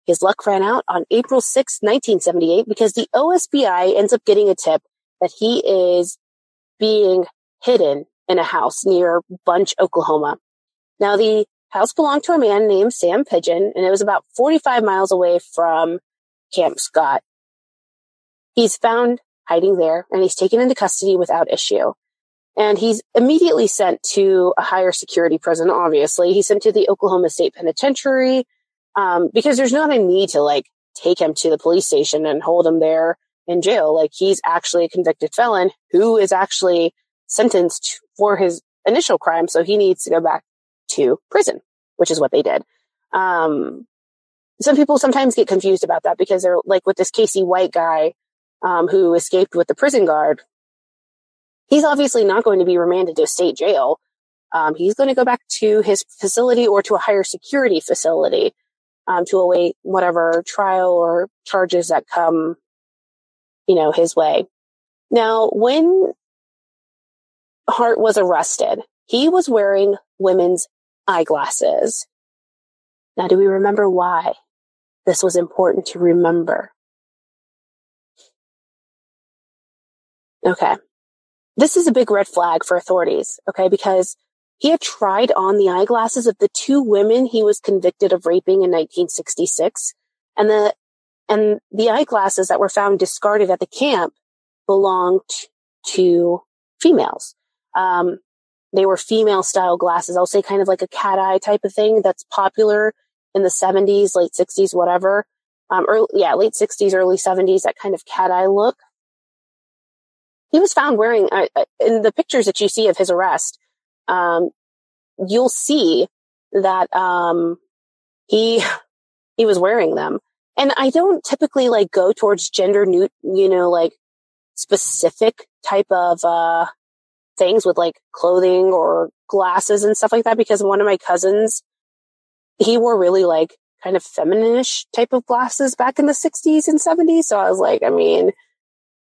His luck ran out on April sixth, nineteen seventy-eight, because the O S B I ends up getting a tip that he is being hidden in a house near Bunch, Oklahoma. Now, the house belonged to a man named Sam Pigeon, and it was about forty-five miles away from Camp Scott. He's found hiding there, and he's taken into custody without issue. And he's immediately sent to a higher security prison, obviously. He's sent to the Oklahoma State Penitentiary, um, because there's not a need to, like, take him to the police station and hold him there in jail. Like, he's actually a convicted felon who is actually sentenced for his initial crime, so he needs to go back to prison, which is what they did. Um, some people sometimes get confused about that because they're, like, with this Casey White guy um, who escaped with the prison guard. He's obviously not going to be remanded to a state jail. Um, he's going to go back to his facility or to a higher security facility um, to await whatever trial or charges that come, you know, his way. Now, when Hart was arrested, he was wearing women's eyeglasses. Now, do we remember why? This was important to remember. Okay. This is a big red flag for authorities, okay, because he had tried on the eyeglasses of the two women he was convicted of raping in nineteen sixty-six, and the and the eyeglasses that were found discarded at the camp belonged to females. Um, they were female-style glasses. I'll say kind of like a cat eye type of thing that's popular in the seventies, late sixties, whatever. Um, early, yeah, late sixties, early seventies, that kind of cat eye look. He was found wearing, uh, in the pictures that you see of his arrest, um, you'll see that um, he he was wearing them. And I don't typically, like, go towards gender, new, you know, like, specific type of uh, things with, like, clothing or glasses and stuff like that, because one of my cousins, he wore really, like, kind of feminine-ish type of glasses back in the sixties and seventies. So I was like, I mean...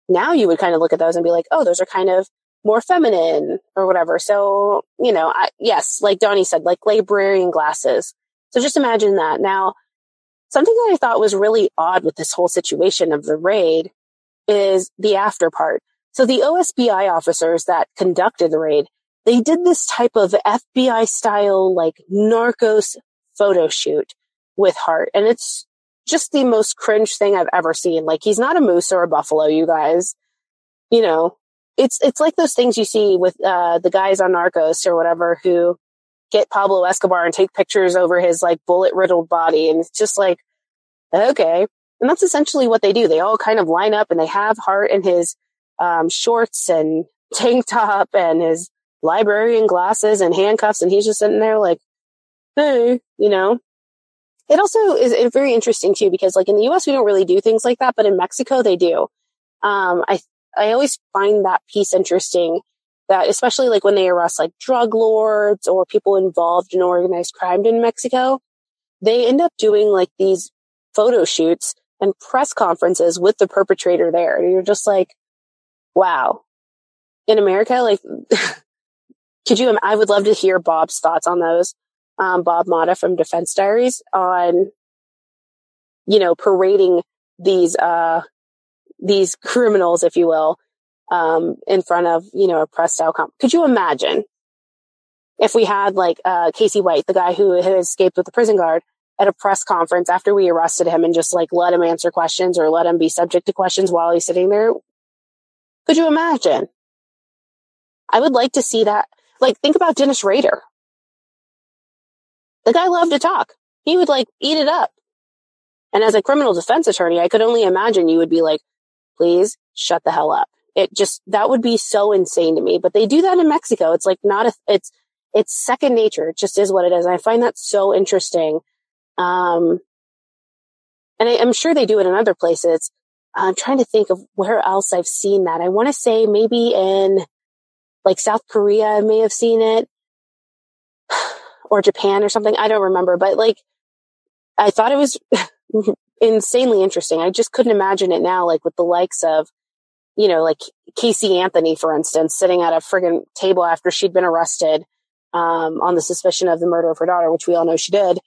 Now you would kind of look at those and be like, oh, those are kind of more feminine or whatever. So, you know, I, yes, like Donnie said, like librarian glasses. So just imagine that. Now, something that I thought was really odd with this whole situation of the raid is the after part. So the O S B I officers that conducted the raid, they did this type of F B I style, like Narcos photo shoot with Hart. And it's just the most cringe thing I've ever seen. Like, he's not a moose or a buffalo, you guys. You know, it's it's like those things you see with uh, the guys on Narcos or whatever who get Pablo Escobar and take pictures over his, like, bullet-riddled body. And it's just like, okay. And that's essentially what they do. They all kind of line up, and they have Hart in his um, shorts and tank top and his librarian glasses and handcuffs, and he's just sitting there like, hey, you know. It also is very interesting, too, because, like, in the U S, we don't really do things like that, but in Mexico, they do. Um, I I always find that piece interesting, that especially, like, when they arrest, like, drug lords or people involved in organized crime in Mexico, they end up doing, like, these photo shoots and press conferences with the perpetrator there. And you're just like, wow. In America, like, could you, I would love to hear Bob's thoughts on those. Um, Bob Mata from Defense Diaries on, you know, parading these, uh, these criminals, if you will, um, in front of, you know, a press style comp. Could you imagine if we had like, uh, Casey White, the guy who had escaped with the prison guard, at a press conference after we arrested him and just like let him answer questions or let him be subject to questions while he's sitting there? Could you imagine? I would like to see that. Like, think about Dennis Rader. The guy loved to talk. He would like eat it up. And as a criminal defense attorney, I could only imagine you would be like, please shut the hell up. It just, that would be so insane to me. But they do that in Mexico. It's like not a, it's, it's second nature. It just is what it is. And I find that so interesting. Um, and I, I'm sure they do it in other places. I'm trying to think of where else I've seen that. I want to say maybe in like South Korea, I may have seen it. Or Japan or something. I don't remember, but like, I thought it was insanely interesting. I just couldn't imagine it now, like with the likes of, you know, like Casey Anthony, for instance, sitting at a friggin' table after she'd been arrested um, on the suspicion of the murder of her daughter, which we all know she did.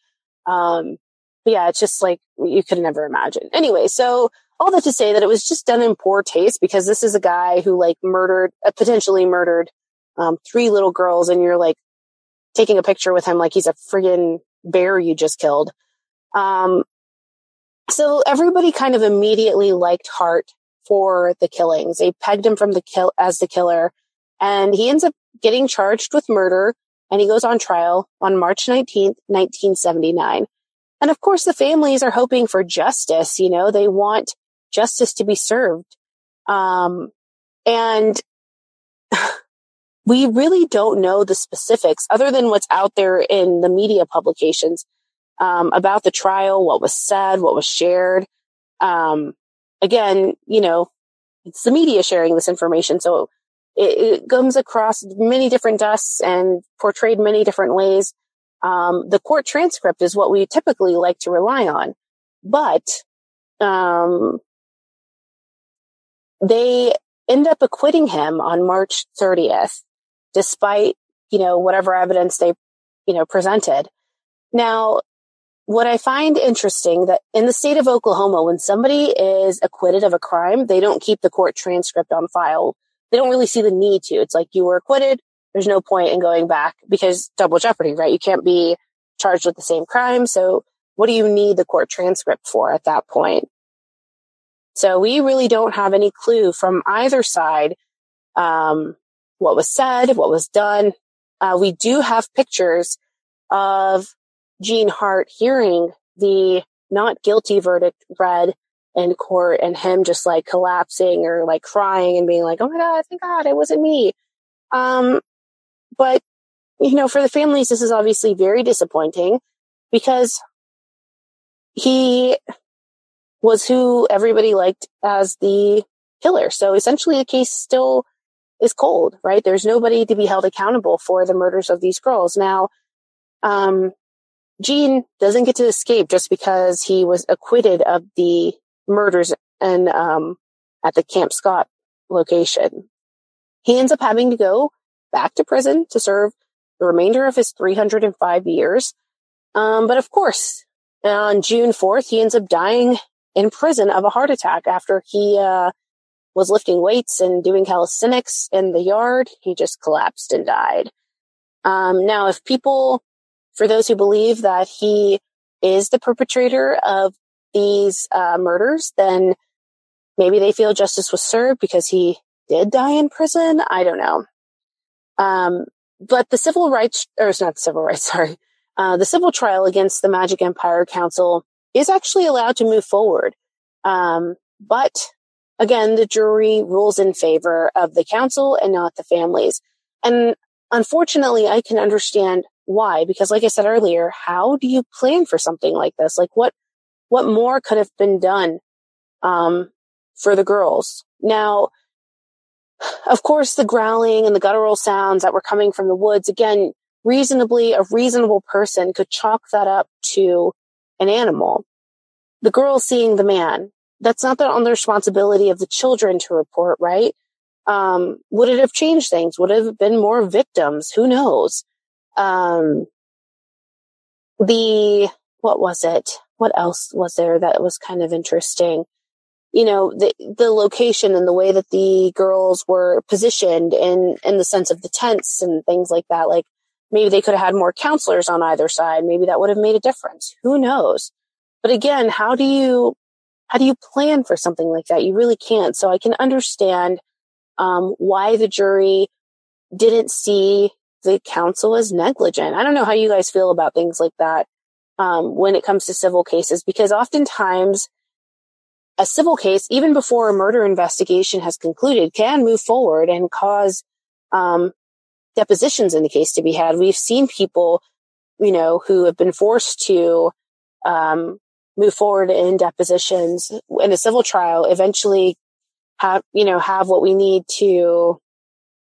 Um, But yeah, it's just like you could never imagine. Anyway, so all that to say that it was just done in poor taste, because this is a guy who like murdered, uh, potentially murdered um, three little girls, and you're like taking a picture with him like he's a friggin' bear you just killed. Um, so everybody kind of immediately liked Hart for the killings. They pegged him from the kill as the killer, and he ends up getting charged with murder, and he goes on trial on March nineteenth, nineteen seventy-nine. And of course, the families are hoping for justice. You know, they want justice to be served. Um, and we really don't know the specifics other than what's out there in the media publications, um, about the trial, what was said, what was shared. Um, again, you know, it's the media sharing this information. So it, it comes across many different dusts and portrayed many different ways. Um, the court transcript is what we typically like to rely on, but, um, they end up acquitting him on March thirtieth, despite, you know, whatever evidence they, you know, presented. Now, what I find interesting that in the state of Oklahoma, when somebody is acquitted of a crime, they don't keep the court transcript on file. They don't really see the need to. It's like, you were acquitted. There's no point in going back because double jeopardy, right? You can't be charged with the same crime. So what do you need the court transcript for at that point? So we really don't have any clue from either side, um, what was said, what was done. Uh, we do have pictures of Gene Hart hearing the not guilty verdict read in court and him just like collapsing or like crying and being like, oh my God, thank God, it wasn't me. Um, But, you know, for the families, this is obviously very disappointing because he was who everybody liked as the killer. So essentially the case still is cold, right? There's nobody to be held accountable for the murders of these girls. Now, um, Gene doesn't get to escape just because he was acquitted of the murders and, um, at the Camp Scott location. He ends up having to go back to prison to serve the remainder of his three hundred five years. Um, but of course, on June fourth, he ends up dying in prison of a heart attack after he uh, was lifting weights and doing calisthenics in the yard. He just collapsed and died. Um, now, if people, for those who believe that he is the perpetrator of these uh, murders, then maybe they feel justice was served because he did die in prison. I don't know. Um, but the civil rights, or it's not the civil rights, sorry. Uh, the civil trial against the Magic Empire Council is actually allowed to move forward. Um, but again, the jury rules in favor of the council and not the families. And unfortunately, I can understand why, because like I said earlier, how do you plan for something like this? Like what, what more could have been done, um, for the girls? Now, of course, the growling and the guttural sounds that were coming from the woods, again, reasonably, a reasonable person could chalk that up to an animal. The girl seeing the man, that's not on the responsibility of the children to report, right? Um, would it have changed things? Would it have been more victims? Who knows? Um, the, what was it? What else was there that was kind of interesting? You know, the, the location and the way that the girls were positioned in, in the sense of the tents and things like that. Like maybe they could have had more counselors on either side. Maybe that would have made a difference. Who knows? But again, how do you, how do you plan for something like that? You really can't. So I can understand, um, why the jury didn't see the counsel as negligent. I don't know how you guys feel about things like that, um, when it comes to civil cases, because oftentimes, a civil case, even before a murder investigation has concluded, can move forward and cause um, depositions in the case to be had. We've seen people, you know, who have been forced to um, move forward in depositions in a civil trial, eventually have, you know, have what we need to,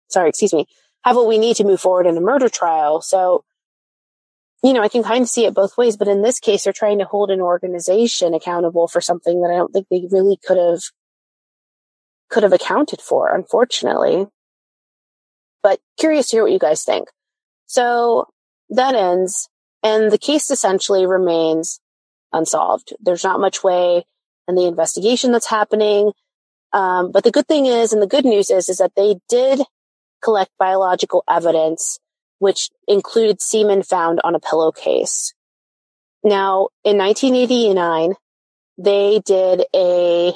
sorry, excuse me, have what we need to move forward in a murder trial. So, you know, I can kind of see it both ways, but in this case, they're trying to hold an organization accountable for something that I don't think they really could have, could have accounted for, unfortunately. But curious to hear what you guys think. So that ends, and the case essentially remains unsolved. There's not much way in the investigation that's happening. Um, but the good thing is, and the good news is, is that they did collect biological evidence, which included semen found on a pillowcase. Now, in nineteen eighty-nine, they did a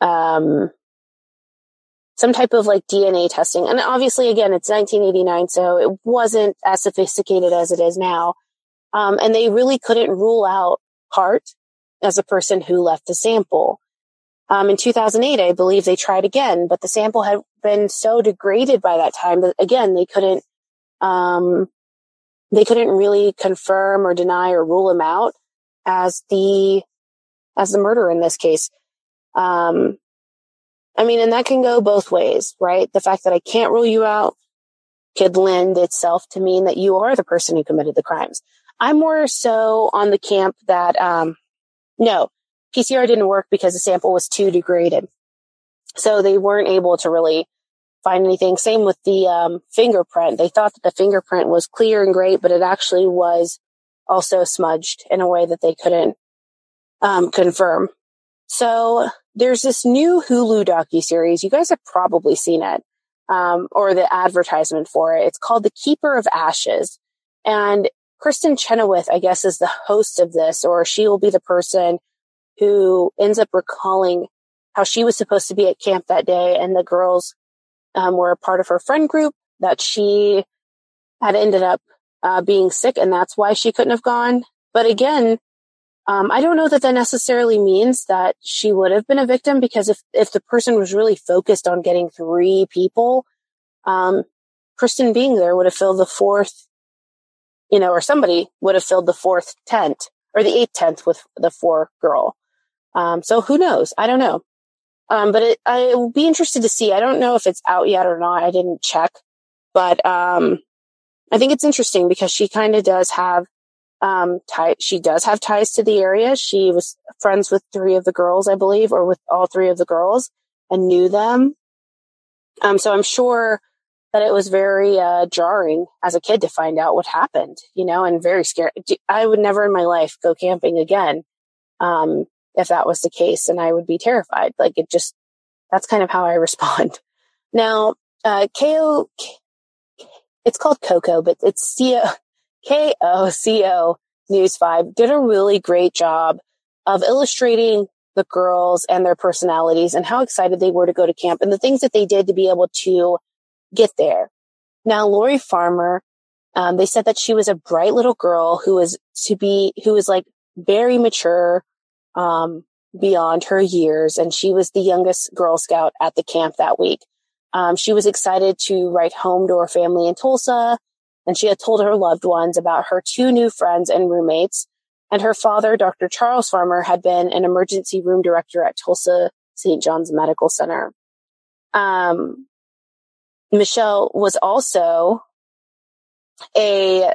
um, some type of like D N A testing. And obviously, again, it's nineteen eighty-nine, so it wasn't as sophisticated as it is now. Um, and they really couldn't rule out Hart as a person who left the sample. Um, in two thousand eight, I believe they tried again, but the sample had been so degraded by that time that, again, they couldn't um, they couldn't really confirm or deny or rule him out as the as the murderer in this case. Um, I mean, and that can go both ways, right? The fact that I can't rule you out could lend itself to mean that you are the person who committed the crimes. I'm more so on the camp that um, no. P C R didn't work because the sample was too degraded. So they weren't able to really find anything. Same with the um, fingerprint. They thought that the fingerprint was clear and great, but it actually was also smudged in a way that they couldn't um, confirm. So there's this new Hulu docuseries. You guys have probably seen it um, or the advertisement for it. It's called The Keeper of Ashes. And Kristen Chenoweth, I guess, is the host of this, or she will be the person who ends up recalling how she was supposed to be at camp that day, and the girls um, were a part of her friend group that she had ended up uh, being sick, and that's why she couldn't have gone. But again, um, I don't know that that necessarily means that she would have been a victim, because if, if the person was really focused on getting three people, um, Kristen being there would have filled the fourth, you know, or somebody would have filled the fourth tent, or the eighth tent with the four girl. Um, so who knows? I don't know. Um, but it, I will be interested to see. I don't know if it's out yet or not. I didn't check, but, um, I think it's interesting because she kind of does have, um, tie, she does have ties to the area. She was friends with three of the girls, I believe, or with all three of the girls, and knew them. Um, so I'm sure that it was very, uh, jarring as a kid to find out what happened, you know, and very scary. I would never in my life go camping again. Um, if that was the case, and I would be terrified. Like, it just, that's kind of how I respond. Now, uh, K O, it's called Coco, but it's C O, K O C O News five did a really great job of illustrating the girls and their personalities and how excited they were to go to camp and the things that they did to be able to get there. Now, Lori Farmer, um, they said that she was a bright little girl who was to be, who was like very mature, um, beyond her years. And she was the youngest Girl Scout at the camp that week. Um, she was excited to write home to her family in Tulsa. And she had told her loved ones about her two new friends and roommates. And her father, Doctor Charles Farmer, had been an emergency room director at Tulsa Saint John's Medical Center. Um, Michelle was also a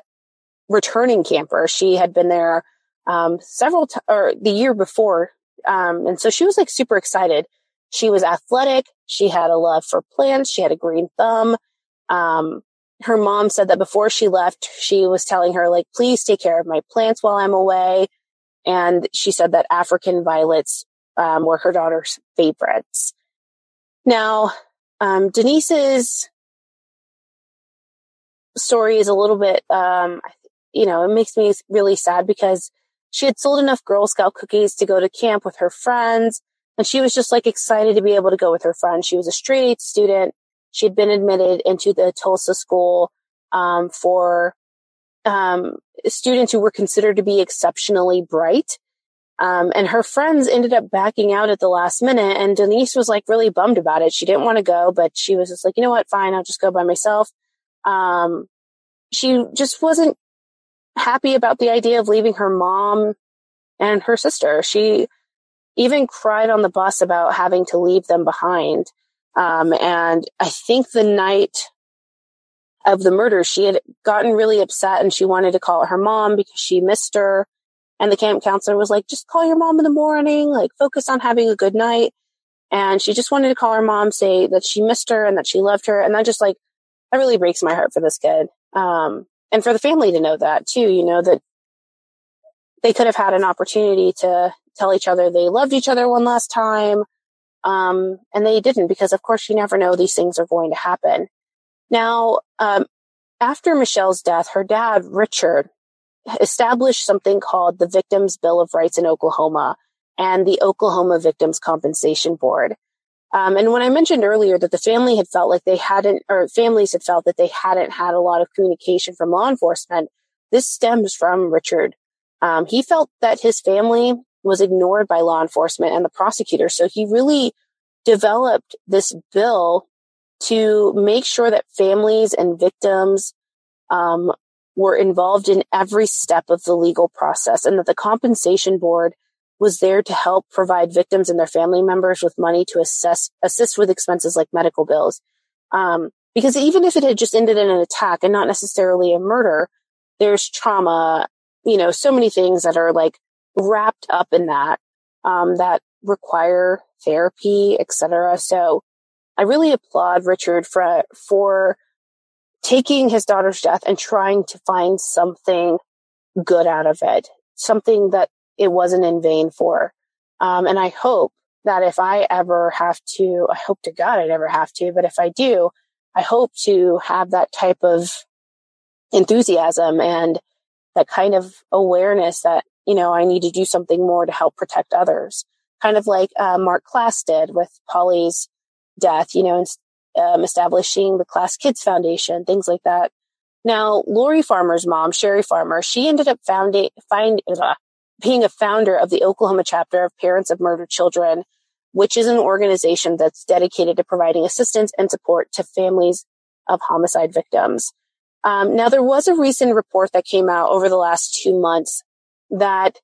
returning camper. She had been there um, several t- or the year before. Um, and so she was like super excited. She was athletic. She had a love for plants. She had a green thumb. Um, her mom said that before she left, she was telling her, like, please take care of my plants while I'm away. And she said that African violets um, were her daughter's favorites. Now, Um, Denise's story is a little bit, um, you know, it makes me really sad because she had sold enough Girl Scout cookies to go to camp with her friends. And she was just like excited to be able to go with her friends. She was a straight A student. She had been admitted into the Tulsa school, um, for, um, students who were considered to be exceptionally bright. Um, and her friends ended up backing out at the last minute, and Denise was like really bummed about it. She didn't want to go, but she was just like, you know what? Fine. I'll just go by myself. Um, she just wasn't happy about the idea of leaving her mom and her sister. She even cried on the bus about having to leave them behind. Um, and I think the night of the murder, she had gotten really upset and she wanted to call her mom because she missed her. And the camp counselor was like, just call your mom in the morning, like focus on having a good night. And she just wanted to call her mom, say that she missed her and that she loved her. And that just like, that really breaks my heart for this kid. Um, and for the family to know that too, you know, that they could have had an opportunity to tell each other they loved each other one last time. Um, and they didn't, because of course you never know, these things are going to happen. Now, um, after Michelle's death, her dad, Richard, established something called the Victims' Bill of Rights in Oklahoma and the Oklahoma Victims' Compensation Board. Um, and when I mentioned earlier that the family had felt like they hadn't, or families had felt that they hadn't had a lot of communication from law enforcement, this stems from Richard. Um, he felt that his family was ignored by law enforcement and the prosecutor. So he really developed this bill to make sure that families and victims um, were involved in every step of the legal process, and that the compensation board was there to help provide victims and their family members with money to assess, assist with expenses like medical bills. Um, because even if it had just ended in an attack and not necessarily a murder, there's trauma, you know, so many things that are like wrapped up in that, um, that require therapy, et cetera. So I really applaud Richard for, for taking his daughter's death and trying to find something good out of it, something that it wasn't in vain for. Um, and I hope that if I ever have to, I hope to God I never have to, but if I do, I hope to have that type of enthusiasm and that kind of awareness that, you know, I need to do something more to help protect others. Kind of like uh, Mark Klass did with Polly's death, you know, um, establishing the Klass Kids Foundation, things like that. Now, Lori Farmer's mom, Sherry Farmer, she ended up founding, find, uh, being a founder of the Oklahoma chapter of Parents of Murdered Children, which is an organization that's dedicated to providing assistance and support to families of homicide victims. Um, now, there was a recent report that came out over the last two months that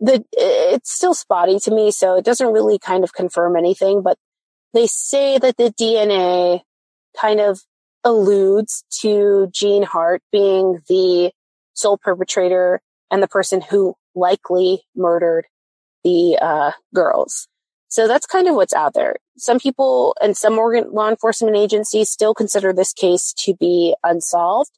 the it's still spotty to me, so it doesn't really kind of confirm anything, but they say that the D N A kind of alludes to Gene Hart being the sole perpetrator and the person who likely murdered the uh, girls. So that's kind of what's out there. Some people and some organ- law enforcement agencies still consider this case to be unsolved.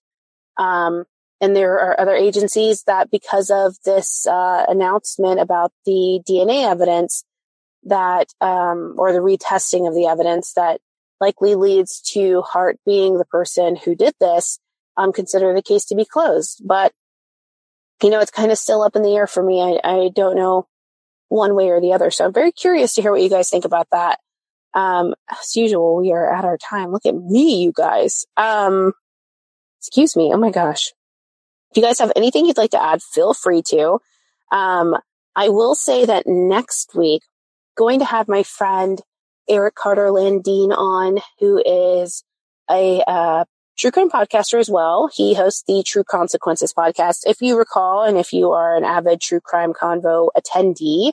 Um, and there are other agencies that, because of this uh, announcement about the D N A evidence that, um, or the retesting of the evidence that likely leads to Hart being the person who did this, um, consider the case to be closed. But you know, it's kind of still up in the air for me. I, I don't know one way or the other. So I'm very curious to hear what you guys think about that. Um, as usual, we are at our time. Look at me, you guys. Um, excuse me. Oh my gosh. If you guys have anything you'd like to add, feel free to. Um, I will say that next week, going to have my friend Eric Carter Landine on, who is a, uh, True Crime podcaster as well. He hosts the True Consequences podcast. If you recall, and if you are an avid True Crime Convo attendee,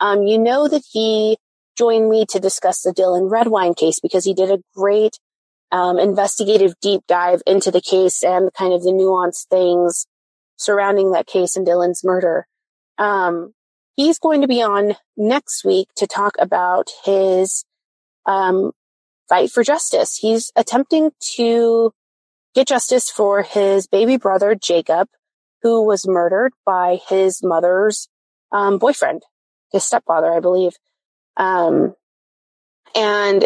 um, you know that he joined me to discuss the Dylan Redwine case, because he did a great um, investigative deep dive into the case and kind of the nuanced things surrounding that case and Dylan's murder. Um, he's going to be on next week to talk about his um, fight for justice. He's attempting to get justice for his baby brother, Jacob, who was murdered by his mother's um, boyfriend, his stepfather, I believe. Um, and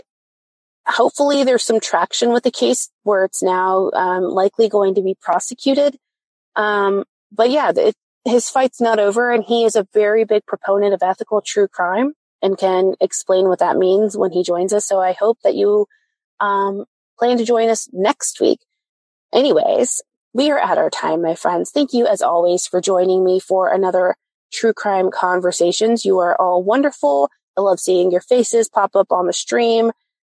hopefully there's some traction with the case where it's now um, likely going to be prosecuted. Um, but yeah, it, his fight's not over, and he is a very big proponent of ethical true crime and can explain what that means when he joins us. So I hope that you um, plan to join us next week. Anyways, we are at our time, my friends. Thank you, as always, for joining me for another True Crime Conversations. You are all wonderful. I love seeing your faces pop up on the stream.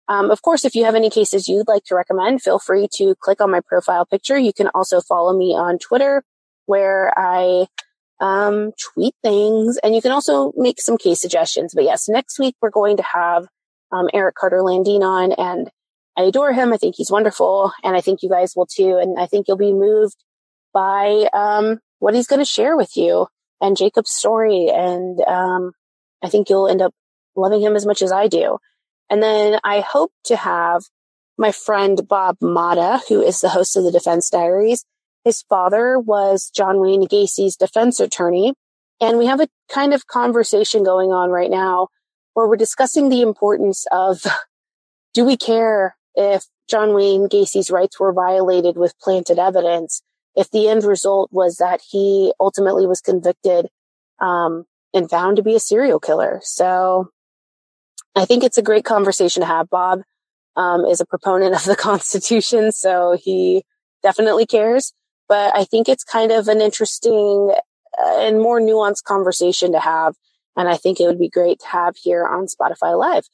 Um, of course, if you have any cases you'd like to recommend, feel free to click on my profile picture. You can also follow me on Twitter, where I... Um, tweet things, and you can also make some case suggestions. But yes, next week we're going to have um, Eric Carter Landine on, and I adore him. I think he's wonderful, and I think you guys will too. And I think you'll be moved by um, what he's going to share with you and Jacob's story. And um, I think you'll end up loving him as much as I do. And then I hope to have my friend Bob Mata, who is the host of the Defense Diaries. His father was John Wayne Gacy's defense attorney. And we have a kind of conversation going on right now where we're discussing the importance of, do we care if John Wayne Gacy's rights were violated with planted evidence, if the end result was that he ultimately was convicted um, and found to be a serial killer? So I think it's a great conversation to have. Bob um, is a proponent of the Constitution, so he definitely cares. But I think it's kind of an interesting and more nuanced conversation to have. And I think it would be great to have here on Spotify Live.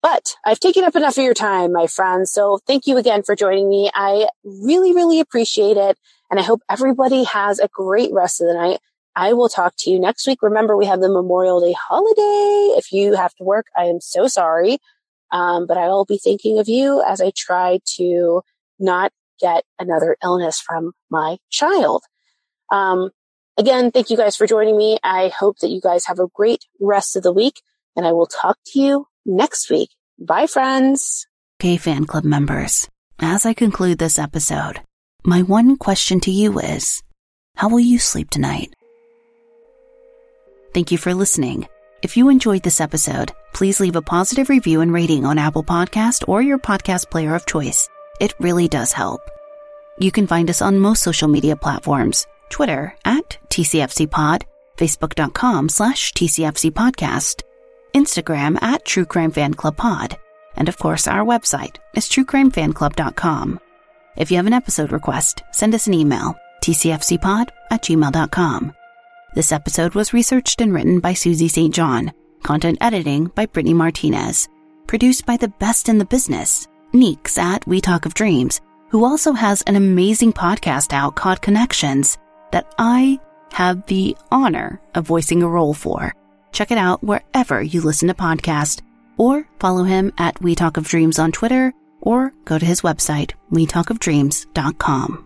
But I've taken up enough of your time, my friends. So thank you again for joining me. I really, really appreciate it. And I hope everybody has a great rest of the night. I will talk to you next week. Remember, we have the Memorial Day holiday. If you have to work, I am so sorry. Um, but I will be thinking of you as I try to not get another illness from my child. Um, again, thank you guys for joining me. I hope that you guys have a great rest of the week. And I will talk to you next week. Bye, friends. Okay, fan club members, as I conclude this episode, my one question to you is, how will you sleep tonight? Thank you for listening. If you enjoyed this episode, please leave a positive review and rating on Apple Podcast or your podcast player of choice. It really does help. You can find us on most social media platforms, Twitter at T C F C Pod, Facebook dot com slash T C F C Podcast, Instagram at True Crime Fan Club Pod, and of course our website is True Crime Fan Club dot com. If you have an episode request, send us an email, T C F C pod at gmail dot com. This episode was researched and written by Susie Saint John, content editing by Brittany Martinez, produced by the best in the business, Neeks at We Talk of Dreams, who also has an amazing podcast out called Connections that I have the honor of voicing a role for. Check it out wherever you listen to podcasts, or follow him at We Talk of Dreams on Twitter, or go to his website, we talk of dreams dot com.